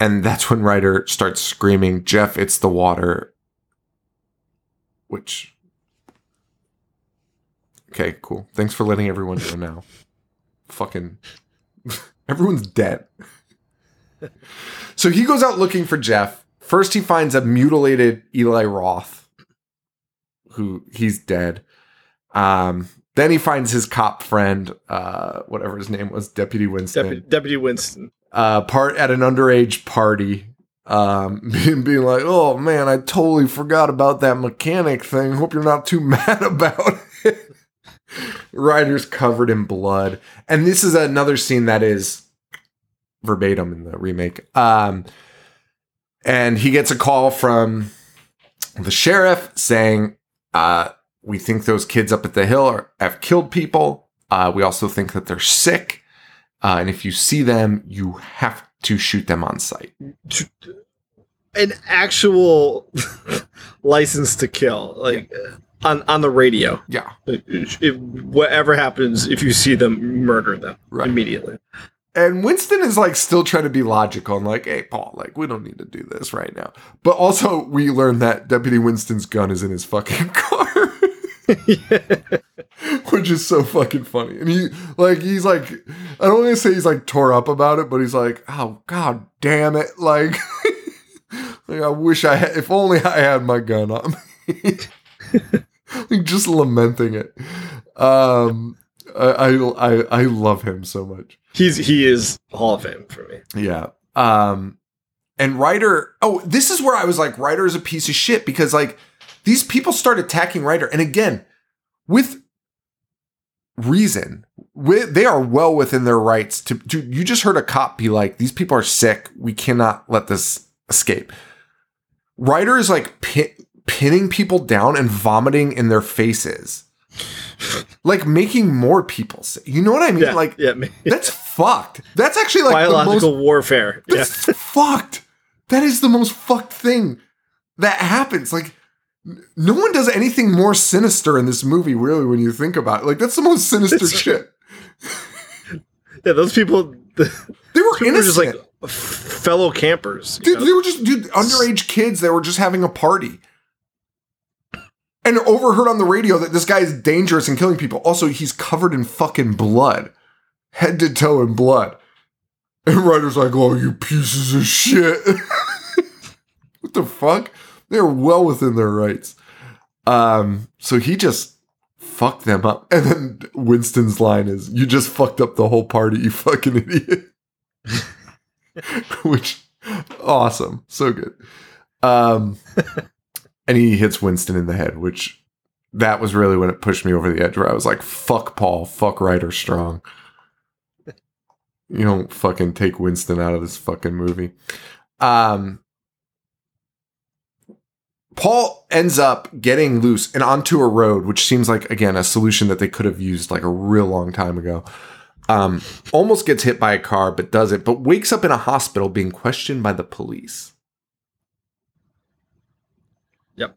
And that's when Ryder starts screaming, "Jeff, it's the water." Which, okay, cool. Thanks for letting everyone know now. Fucking everyone's dead. So he goes out looking for Jeff. First, he finds a mutilated Eli Roth, who he's dead. Then he finds his cop friend, whatever his name was, Deputy Winston. Deputy Winston. At an underage party, being like, "Oh man, I totally forgot about that mechanic thing. Hope you're not too mad about it." Ryder's covered in blood, and this is another scene that is verbatim in the remake. And he gets a call from the sheriff saying, "We think those kids up at the hill have killed people. We also think that they're sick. And if you see them, you have to shoot them on sight." An actual license to kill, like, yeah. on the radio. Yeah. Whatever happens, if you see them, murder them immediately. And Winston is like still trying to be logical and like, "Hey, Paul, like, we don't need to do this right now." But also, we learn that Deputy Winston's gun is in his fucking car. Which is so fucking funny. And he's like, I don't want to say he's like tore up about it, but he's like, "Oh, god damn it." Like, like, I wish I had, if only I had my gun on me. Like, just lamenting it. I love him so much. He is Hall of Fame for me. Yeah. And Ryder, this is where I was like, Ryder is a piece of shit, because like, these people start attacking Ryder, and again, with reason. They are well within their rights to. You just heard a cop be like, "These people are sick. We cannot let this escape." Ryder is like pinning people down and vomiting in their faces, like making more people sick. You know what I mean? Yeah, like, yeah, that's fucked. That's actually like biological warfare. That's fucked. That is the most fucked thing that happens. Like, no one does anything more sinister in this movie, really, when you think about it. Like, that's the most sinister shit. Yeah, those people... They were innocent. Were just, like, fellow campers. Dude, they were just underage kids that were just having a party. And overheard on the radio that this guy is dangerous and killing people. Also, he's covered in fucking blood. Head to toe in blood. And Ryder's like, "Oh, you pieces of shit." What the fuck? They're well within their rights. So he just fucked them up. And then Winston's line is, "You just fucked up the whole party, you fucking idiot." Which, awesome. So good. And he hits Winston in the head, which that was really when it pushed me over the edge, where I was like, fuck Paul, fuck Ryder Strong. You don't fucking take Winston out of this fucking movie. Paul ends up getting loose and onto a road, which seems like, again, a solution that they could have used like a real long time ago. Almost gets hit by a car, but doesn't, but wakes up in a hospital being questioned by the police. Yep.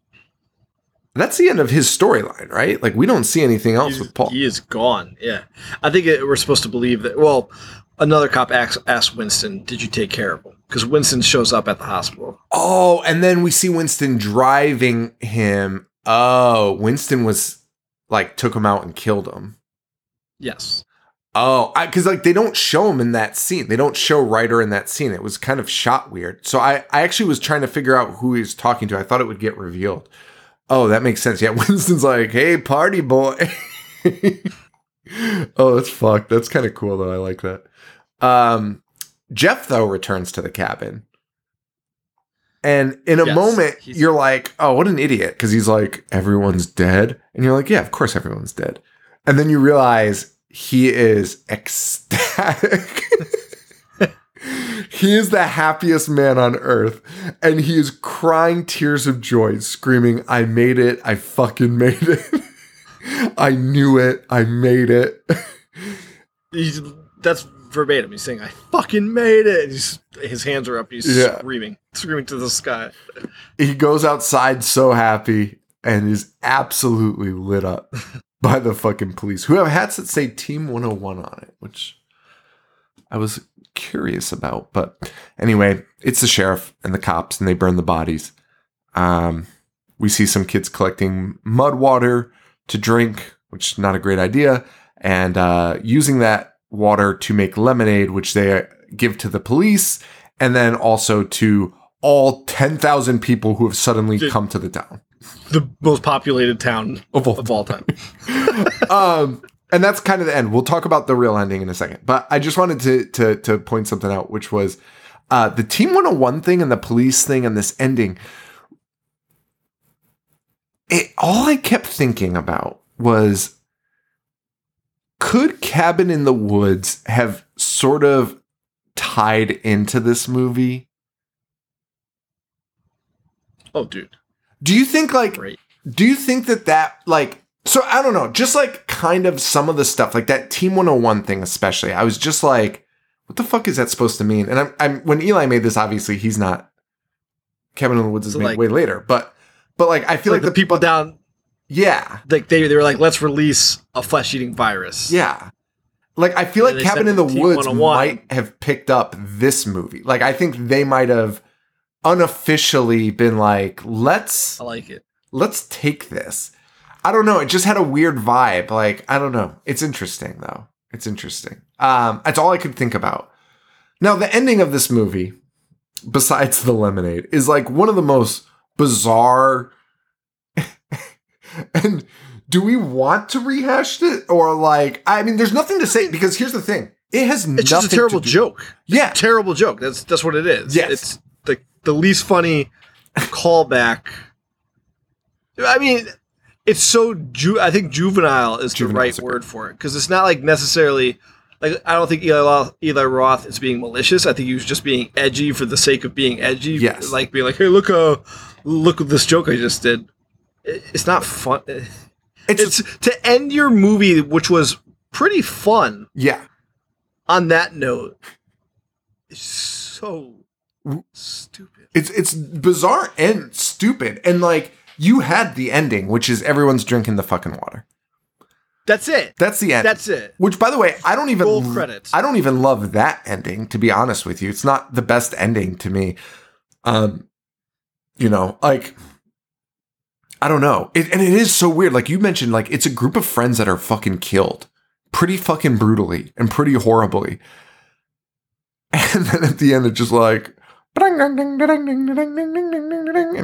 That's the end of his storyline, right? Like, we don't see anything else with Paul. He is gone. Yeah. I think we're supposed to believe that. Well, another cop asks Winston, did you take care of him? Because Winston shows up at the hospital. Oh, and then we see Winston driving him. Oh, Winston was like took him out and killed him. Yes. Oh, because like they don't show him in that scene. They don't show Ryder in that scene. It was kind of shot weird. So I actually was trying to figure out who he was talking to. I thought it would get revealed. Oh, that makes sense. Yeah, Winston's like, hey, party boy. Oh, that's fucked. That's kind of cool, though. I like that. Jeff, though, returns to the cabin. And in a moment, you're like, oh, what an idiot. Because he's like, everyone's dead. And you're like, yeah, of course everyone's dead. And then you realize he is ecstatic. He is the happiest man on earth. And he is crying tears of joy, screaming, I made it. I fucking made it. I knew it. I made it. That's verbatim. He's saying, I fucking made it. His hands are up. He's screaming to the sky. He goes outside so happy and is absolutely lit up by the fucking police, who have hats that say Team 101 on it, which I was curious about. But anyway, it's the sheriff and the cops, and they burn the bodies. We see some kids collecting mud water to drink, which is not a great idea, and using that water to make lemonade, which they give to the police, and then also to all 10,000 people who have suddenly come to the town. The most populated town of all time. And that's kind of the end. We'll talk about the real ending in a second, but I just wanted to point something out, which was the Team 101 thing and the police thing and this ending. All I kept thinking about was, could Cabin in the Woods have sort of tied into this movie? Oh, dude. Do you think, like, so I don't know, just like kind of some of the stuff, like that Team 101 thing especially, I was just like, what the fuck is that supposed to mean? And when Eli made this, obviously he's not, Cabin in the Woods is made way later, but like, I feel like the people down, like they were like, let's release a flesh-eating virus. Yeah, like I feel like Cabin in the Woods might have picked up this movie. Like I think they might have unofficially been like, let's take this. I don't know. It just had a weird vibe. Like I don't know. It's interesting though. It's interesting. That's all I could think about. Now the ending of this movie, besides the lemonade, is like one of the most bizarre. And do we want to rehash it? Or like, I mean, there's nothing to say, because here's the thing. It's just a terrible joke. Yeah. Terrible joke. That's what it is. Yes. It's the least funny callback. I mean, it's so I think juvenile is the right word for it. Because it's not like necessarily, like, I don't think Eli Roth is being malicious. I think he was just being edgy for the sake of being edgy. Yes. Like being like, hey, look at this joke I just did. It's not fun. It's to end your movie, which was pretty fun. Yeah. On that note, it's so stupid. It's bizarre and stupid. And like, you had the ending, which is everyone's drinking the fucking water. That's it. That's the end. That's it. Which, by the way, I don't even love that ending, to be honest with you. It's not the best ending to me. You know, like, I don't know. It is so weird. Like you mentioned, like it's a group of friends that are fucking killed pretty fucking brutally and pretty horribly. And then at the end, it's just like, and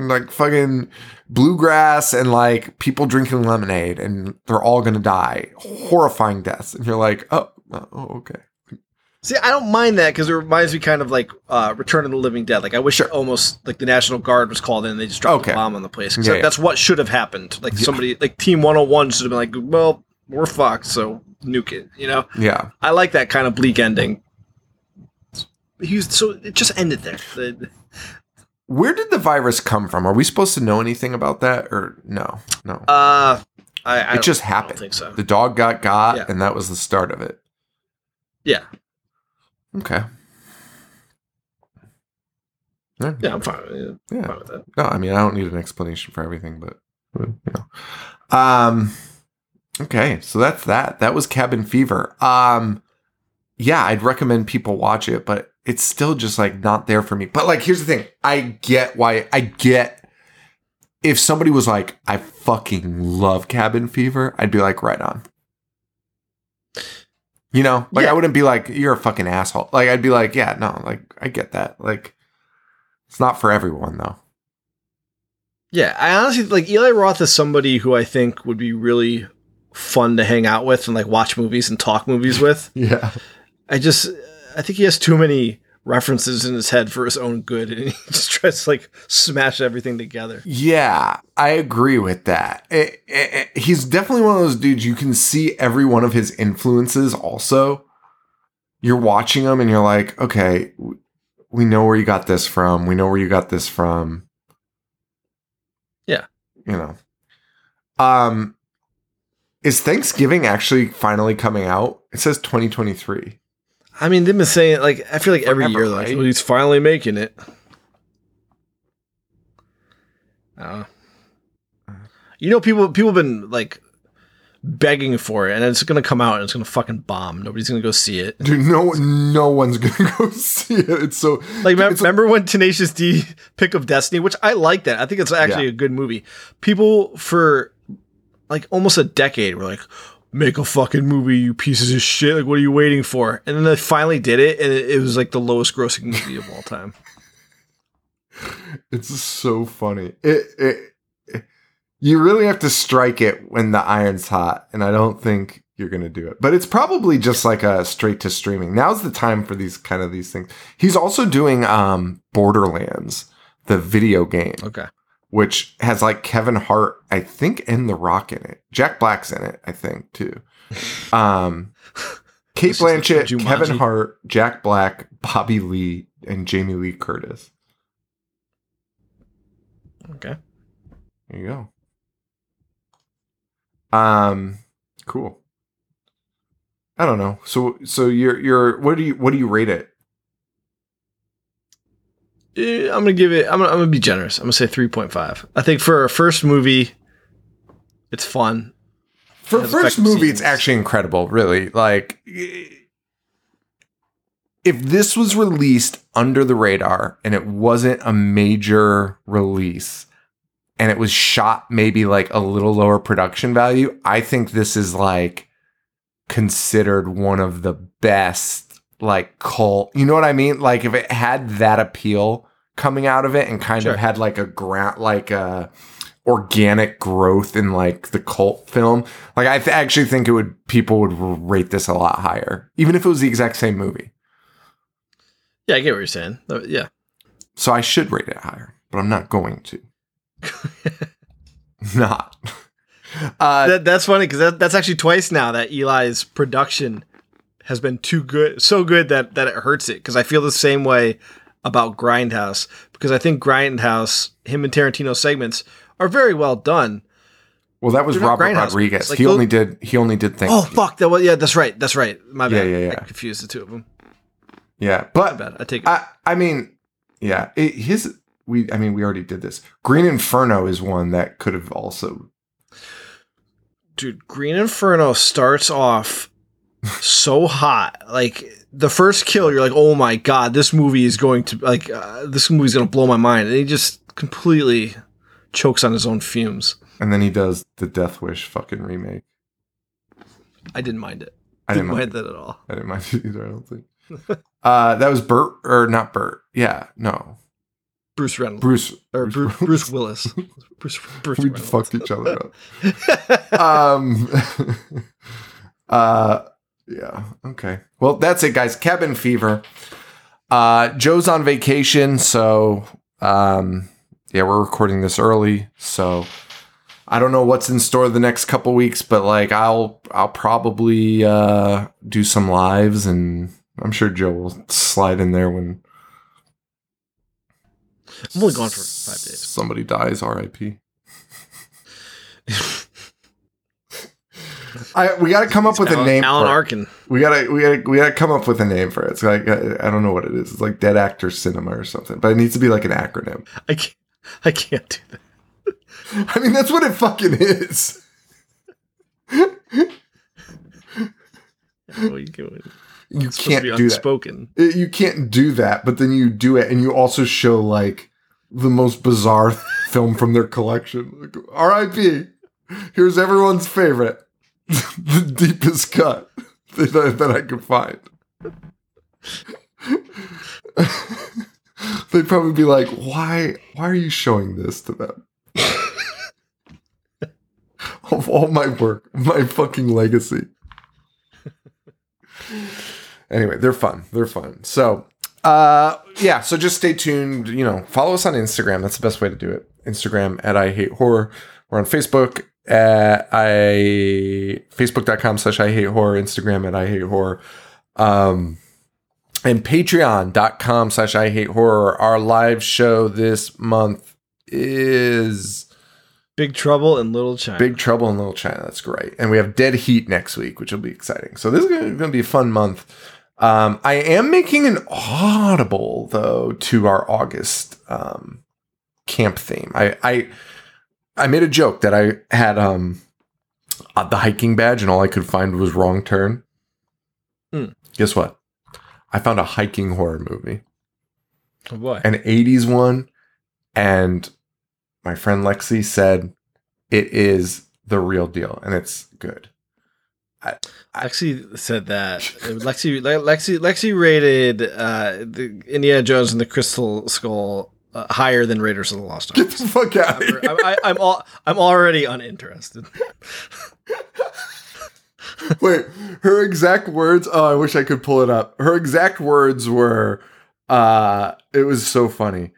like fucking bluegrass and like people drinking lemonade and they're all going to die. Horrifying deaths. And you're like, oh, okay. See, I don't mind that because it reminds me kind of like Return of the Living Dead. Like I wish almost like the National Guard was called in and they just dropped a bomb on the place. Because that's what should have happened. Like somebody, like Team 101 should have been like, well, we're fucked, so nuke it, you know? Yeah. I like that kind of bleak ending. So it just ended there. Where did the virus come from? Are we supposed to know anything about that or no? No. It just happened. I don't think so. The dog got and that was the start of it. Yeah. Okay. Yeah, I'm fine with it. Yeah. I'm fine with that. No, I mean, I don't need an explanation for everything, but, you know. Okay, so that's that. That was Cabin Fever. yeah, I'd recommend people watch it, but it's still just like not there for me. But like, here's the thing. I get if somebody was like, I fucking love Cabin Fever, I'd be like, right on. You know, like, yeah. I wouldn't be like, you're a fucking asshole. Like, I'd be like, yeah, no, like, I get that. Like, it's not for everyone, though. Yeah, I honestly, like, Eli Roth is somebody who I think would be really fun to hang out with and, like, watch movies and talk movies with. Yeah. I think he has too many references in his head for his own good, and he just tries to, like, smash everything together. Yeah, I agree with that. He's definitely one of those dudes, you can see every one of his influences also. You're watching him and you're like, okay, we know where you got this from. We know where you got this from. Yeah. You know. Is Thanksgiving actually finally coming out? It says 2023. I mean, they've been saying, like, I feel like every year, like, right? He's finally making it. You know, people have been, like, begging for it, and it's going to come out, and it's going to fucking bomb. Nobody's going to go see it. Dude, no one's going to go see it. It's so... Like, remember when Tenacious D, Pick of Destiny, which I like that. I think it's actually a good movie. People for, like, almost a decade were like... Make a fucking movie, you pieces of shit. Like, what are you waiting for? And then they finally did it, and it was like the lowest grossing movie of all time. It's so funny. You really have to strike it when the iron's hot, and I don't think you're going to do it. But it's probably just like a straight to streaming. Now's the time for these things. He's also doing Borderlands, the video game. Okay. Which has, like, Kevin Hart, I think, and The Rock in it. Jack Black's in it, I think, too. Kate Blanchett, like Kevin Hart, Jack Black, Bobby Lee, and Jamie Lee Curtis. Okay. There you go. Cool. I don't know. So you're what do you rate it? I'm going to give it, I'm going to be generous. I'm going to say 3.5. I think for a first movie, it's fun. For a first movie, scenes. It's actually incredible, really. Like, if this was released under the radar and it wasn't a major release and it was shot maybe like a little lower production value, I think this is like considered one of the best, like, cult. You know what I mean? Like, if it had that appeal coming out of it and kind of had like a organic growth in like the cult film. Like, I actually think people would rate this a lot higher, even if it was the exact same movie. Yeah, I get what you're saying. Yeah. So I should rate it higher, but I'm not going to. Not. That's funny because that's actually twice now that Eli's production has been too good, so good that it hurts it because I feel the same way about Grindhouse, because I think Grindhouse, him and Tarantino's segments are very well done. Well, that was Robert Rodriguez. Like, he only did things. Oh fuck, that was that's right. My bad. Yeah. I confused the two of them. Yeah, but I take it. We already did this. Green Inferno is one that could have also. Dude, Green Inferno starts off so hot. Like, the first kill, you're like, oh my god, this movie's going to blow my mind, and he just completely chokes on his own fumes. And then he does the Death Wish fucking remake. I didn't mind it. I didn't mind that at all. I didn't mind it either, I don't think. That was not Burt. Yeah, no. Bruce Reynolds. Bruce Willis. Bruce we Reynolds. Fucked each other up. Yeah. Okay. Well, that's it, guys. Cabin Fever. Joe's on vacation, so we're recording this early, so I don't know what's in store the next couple weeks, but like I'll probably do some lives, and I'm sure Joe will slide in there when I'm only gone for 5 days. Somebody dies, R.I.P. We got to come up with a name. Alan Arkin. We got to come up with a name for it. It's like I don't know what it is. It's like Dead Actor Cinema or something, but it needs to be like an acronym. I can't do that. I mean, that's what it fucking is. You can't do unspoken. That. You can't do that, but then you do it, and you also show like the most bizarre film from their collection. Like, R.I.P. Here's everyone's favorite, the deepest cut that I could find. They'd probably be like, why are you showing this to them? Of all my work, my fucking legacy. Anyway, they're fun. They're fun. So, yeah. So just stay tuned. You know, follow us on Instagram. That's the best way to do it. Instagram at I Hate Horror. We're on Facebook at Facebook.com/I Hate Horror. Instagram at I Hate Horror. And Patreon.com/I Hate Horror. Our live show this month is Big Trouble in Little China. Big Trouble in Little China. That's great. And we have Dead Heat next week, which will be exciting. So this is going to be a fun month. I am making an audible, though, to our August camp theme. I made a joke that I had the hiking badge, and all I could find was Wrong Turn. Mm. Guess what? I found a hiking horror movie. Oh boy. An 80s one, and my friend Lexi said it is the real deal, and it's good. Lexi said that. Lexi rated the Indiana Jones and the Crystal Skull higher than Raiders of the Lost Ark. Get the fuck out of here. I'm already uninterested. Wait, her exact words. Oh, I wish I could pull it up. Her exact words were, "It was so funny."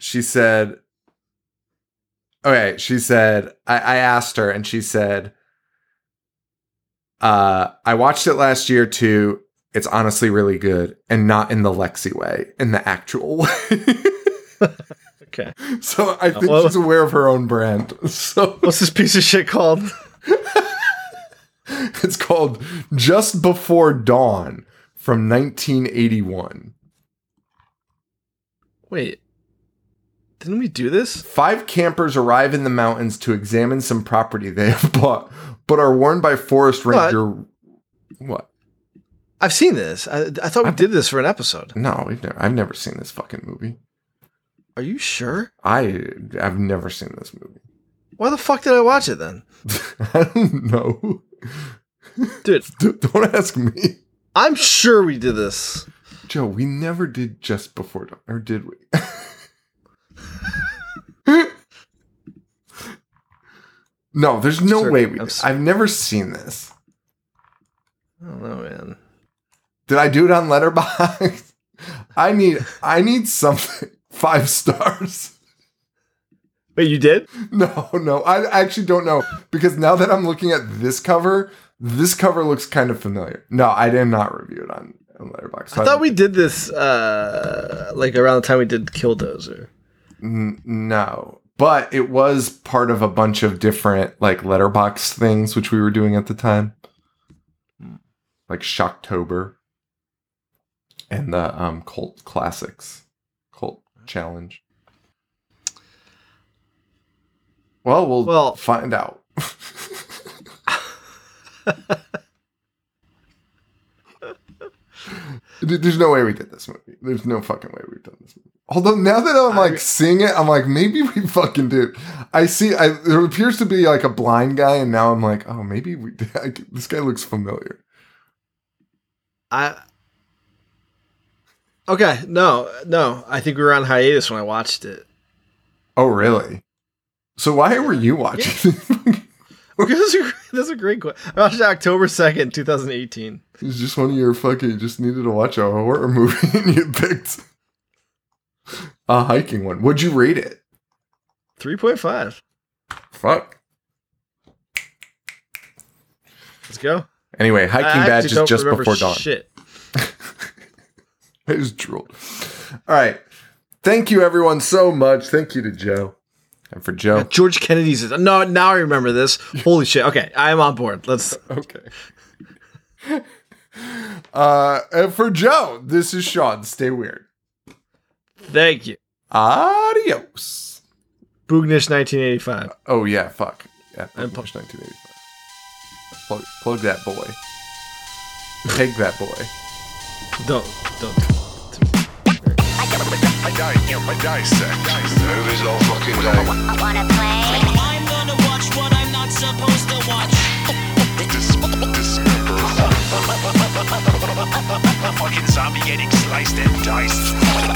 She said, okay, she said, I asked her, and she said, I watched it last year too. It's honestly really good, and not in the Lexi way, in the actual way. Okay. So I think she's aware of her own brand. So what's this piece of shit called? It's called Just Before Dawn from 1981. Wait. Didn't we do this? 5 campers arrive in the mountains to examine some property they have bought, but are warned by Forest Ranger. What? I've seen this. I thought we did this for an episode. No, I've never seen this fucking movie. Are you sure? I've never seen this movie. Why the fuck did I watch it then? I don't know. Dude. Don't ask me. I'm sure we did this. Joe, we never did Just Before Dawn. Or did we? No, there's no way we did. I've never seen this. I don't know, man. Did I do it on Letterboxd? I need something. 5 stars. Wait, you did? No. I actually don't know, because now that I'm looking at this cover looks kind of familiar. No, I did not review it on Letterboxd. So I thought we did this like around the time we did Killdozer. No, but it was part of a bunch of different like Letterboxd things which we were doing at the time, like Shocktober and the Cult Classics, Cult Challenge. Well, we'll find out. There's no way we did this movie. There's no fucking way we've done this movie. Although now that I'm like seeing it, I'm like, maybe we fucking did. There appears to be like a blind guy, and now I'm like, oh, maybe we did. This guy looks familiar. Okay, no. I think we were on hiatus when I watched it. Oh, really? So why were you watching it? That's a great question. I watched it October 2nd, 2018. It's just one of your fucking, you just needed to watch a horror movie and you picked a hiking one. Would you rate it? 3.5. Fuck. Let's go. Anyway, hiking badge is Just Before Dawn. Shit. I just drooled. All right. Thank you, everyone, so much. Thank you to Joe. And for Joe. George Kennedy's is... No, now I remember this. Holy shit. Okay, I am on board. Let's... Okay. And for Joe, this is Sean. Stay weird. Thank you. Adios. Boognish 1985. Oh, yeah. Fuck. Yeah, Boognish 1985. Plug that boy. Take that boy. Don't. I dissect. Movies all fucking day. I wanna play. I'm gonna watch what I'm not supposed to watch. Fucking zombie getting sliced and diced.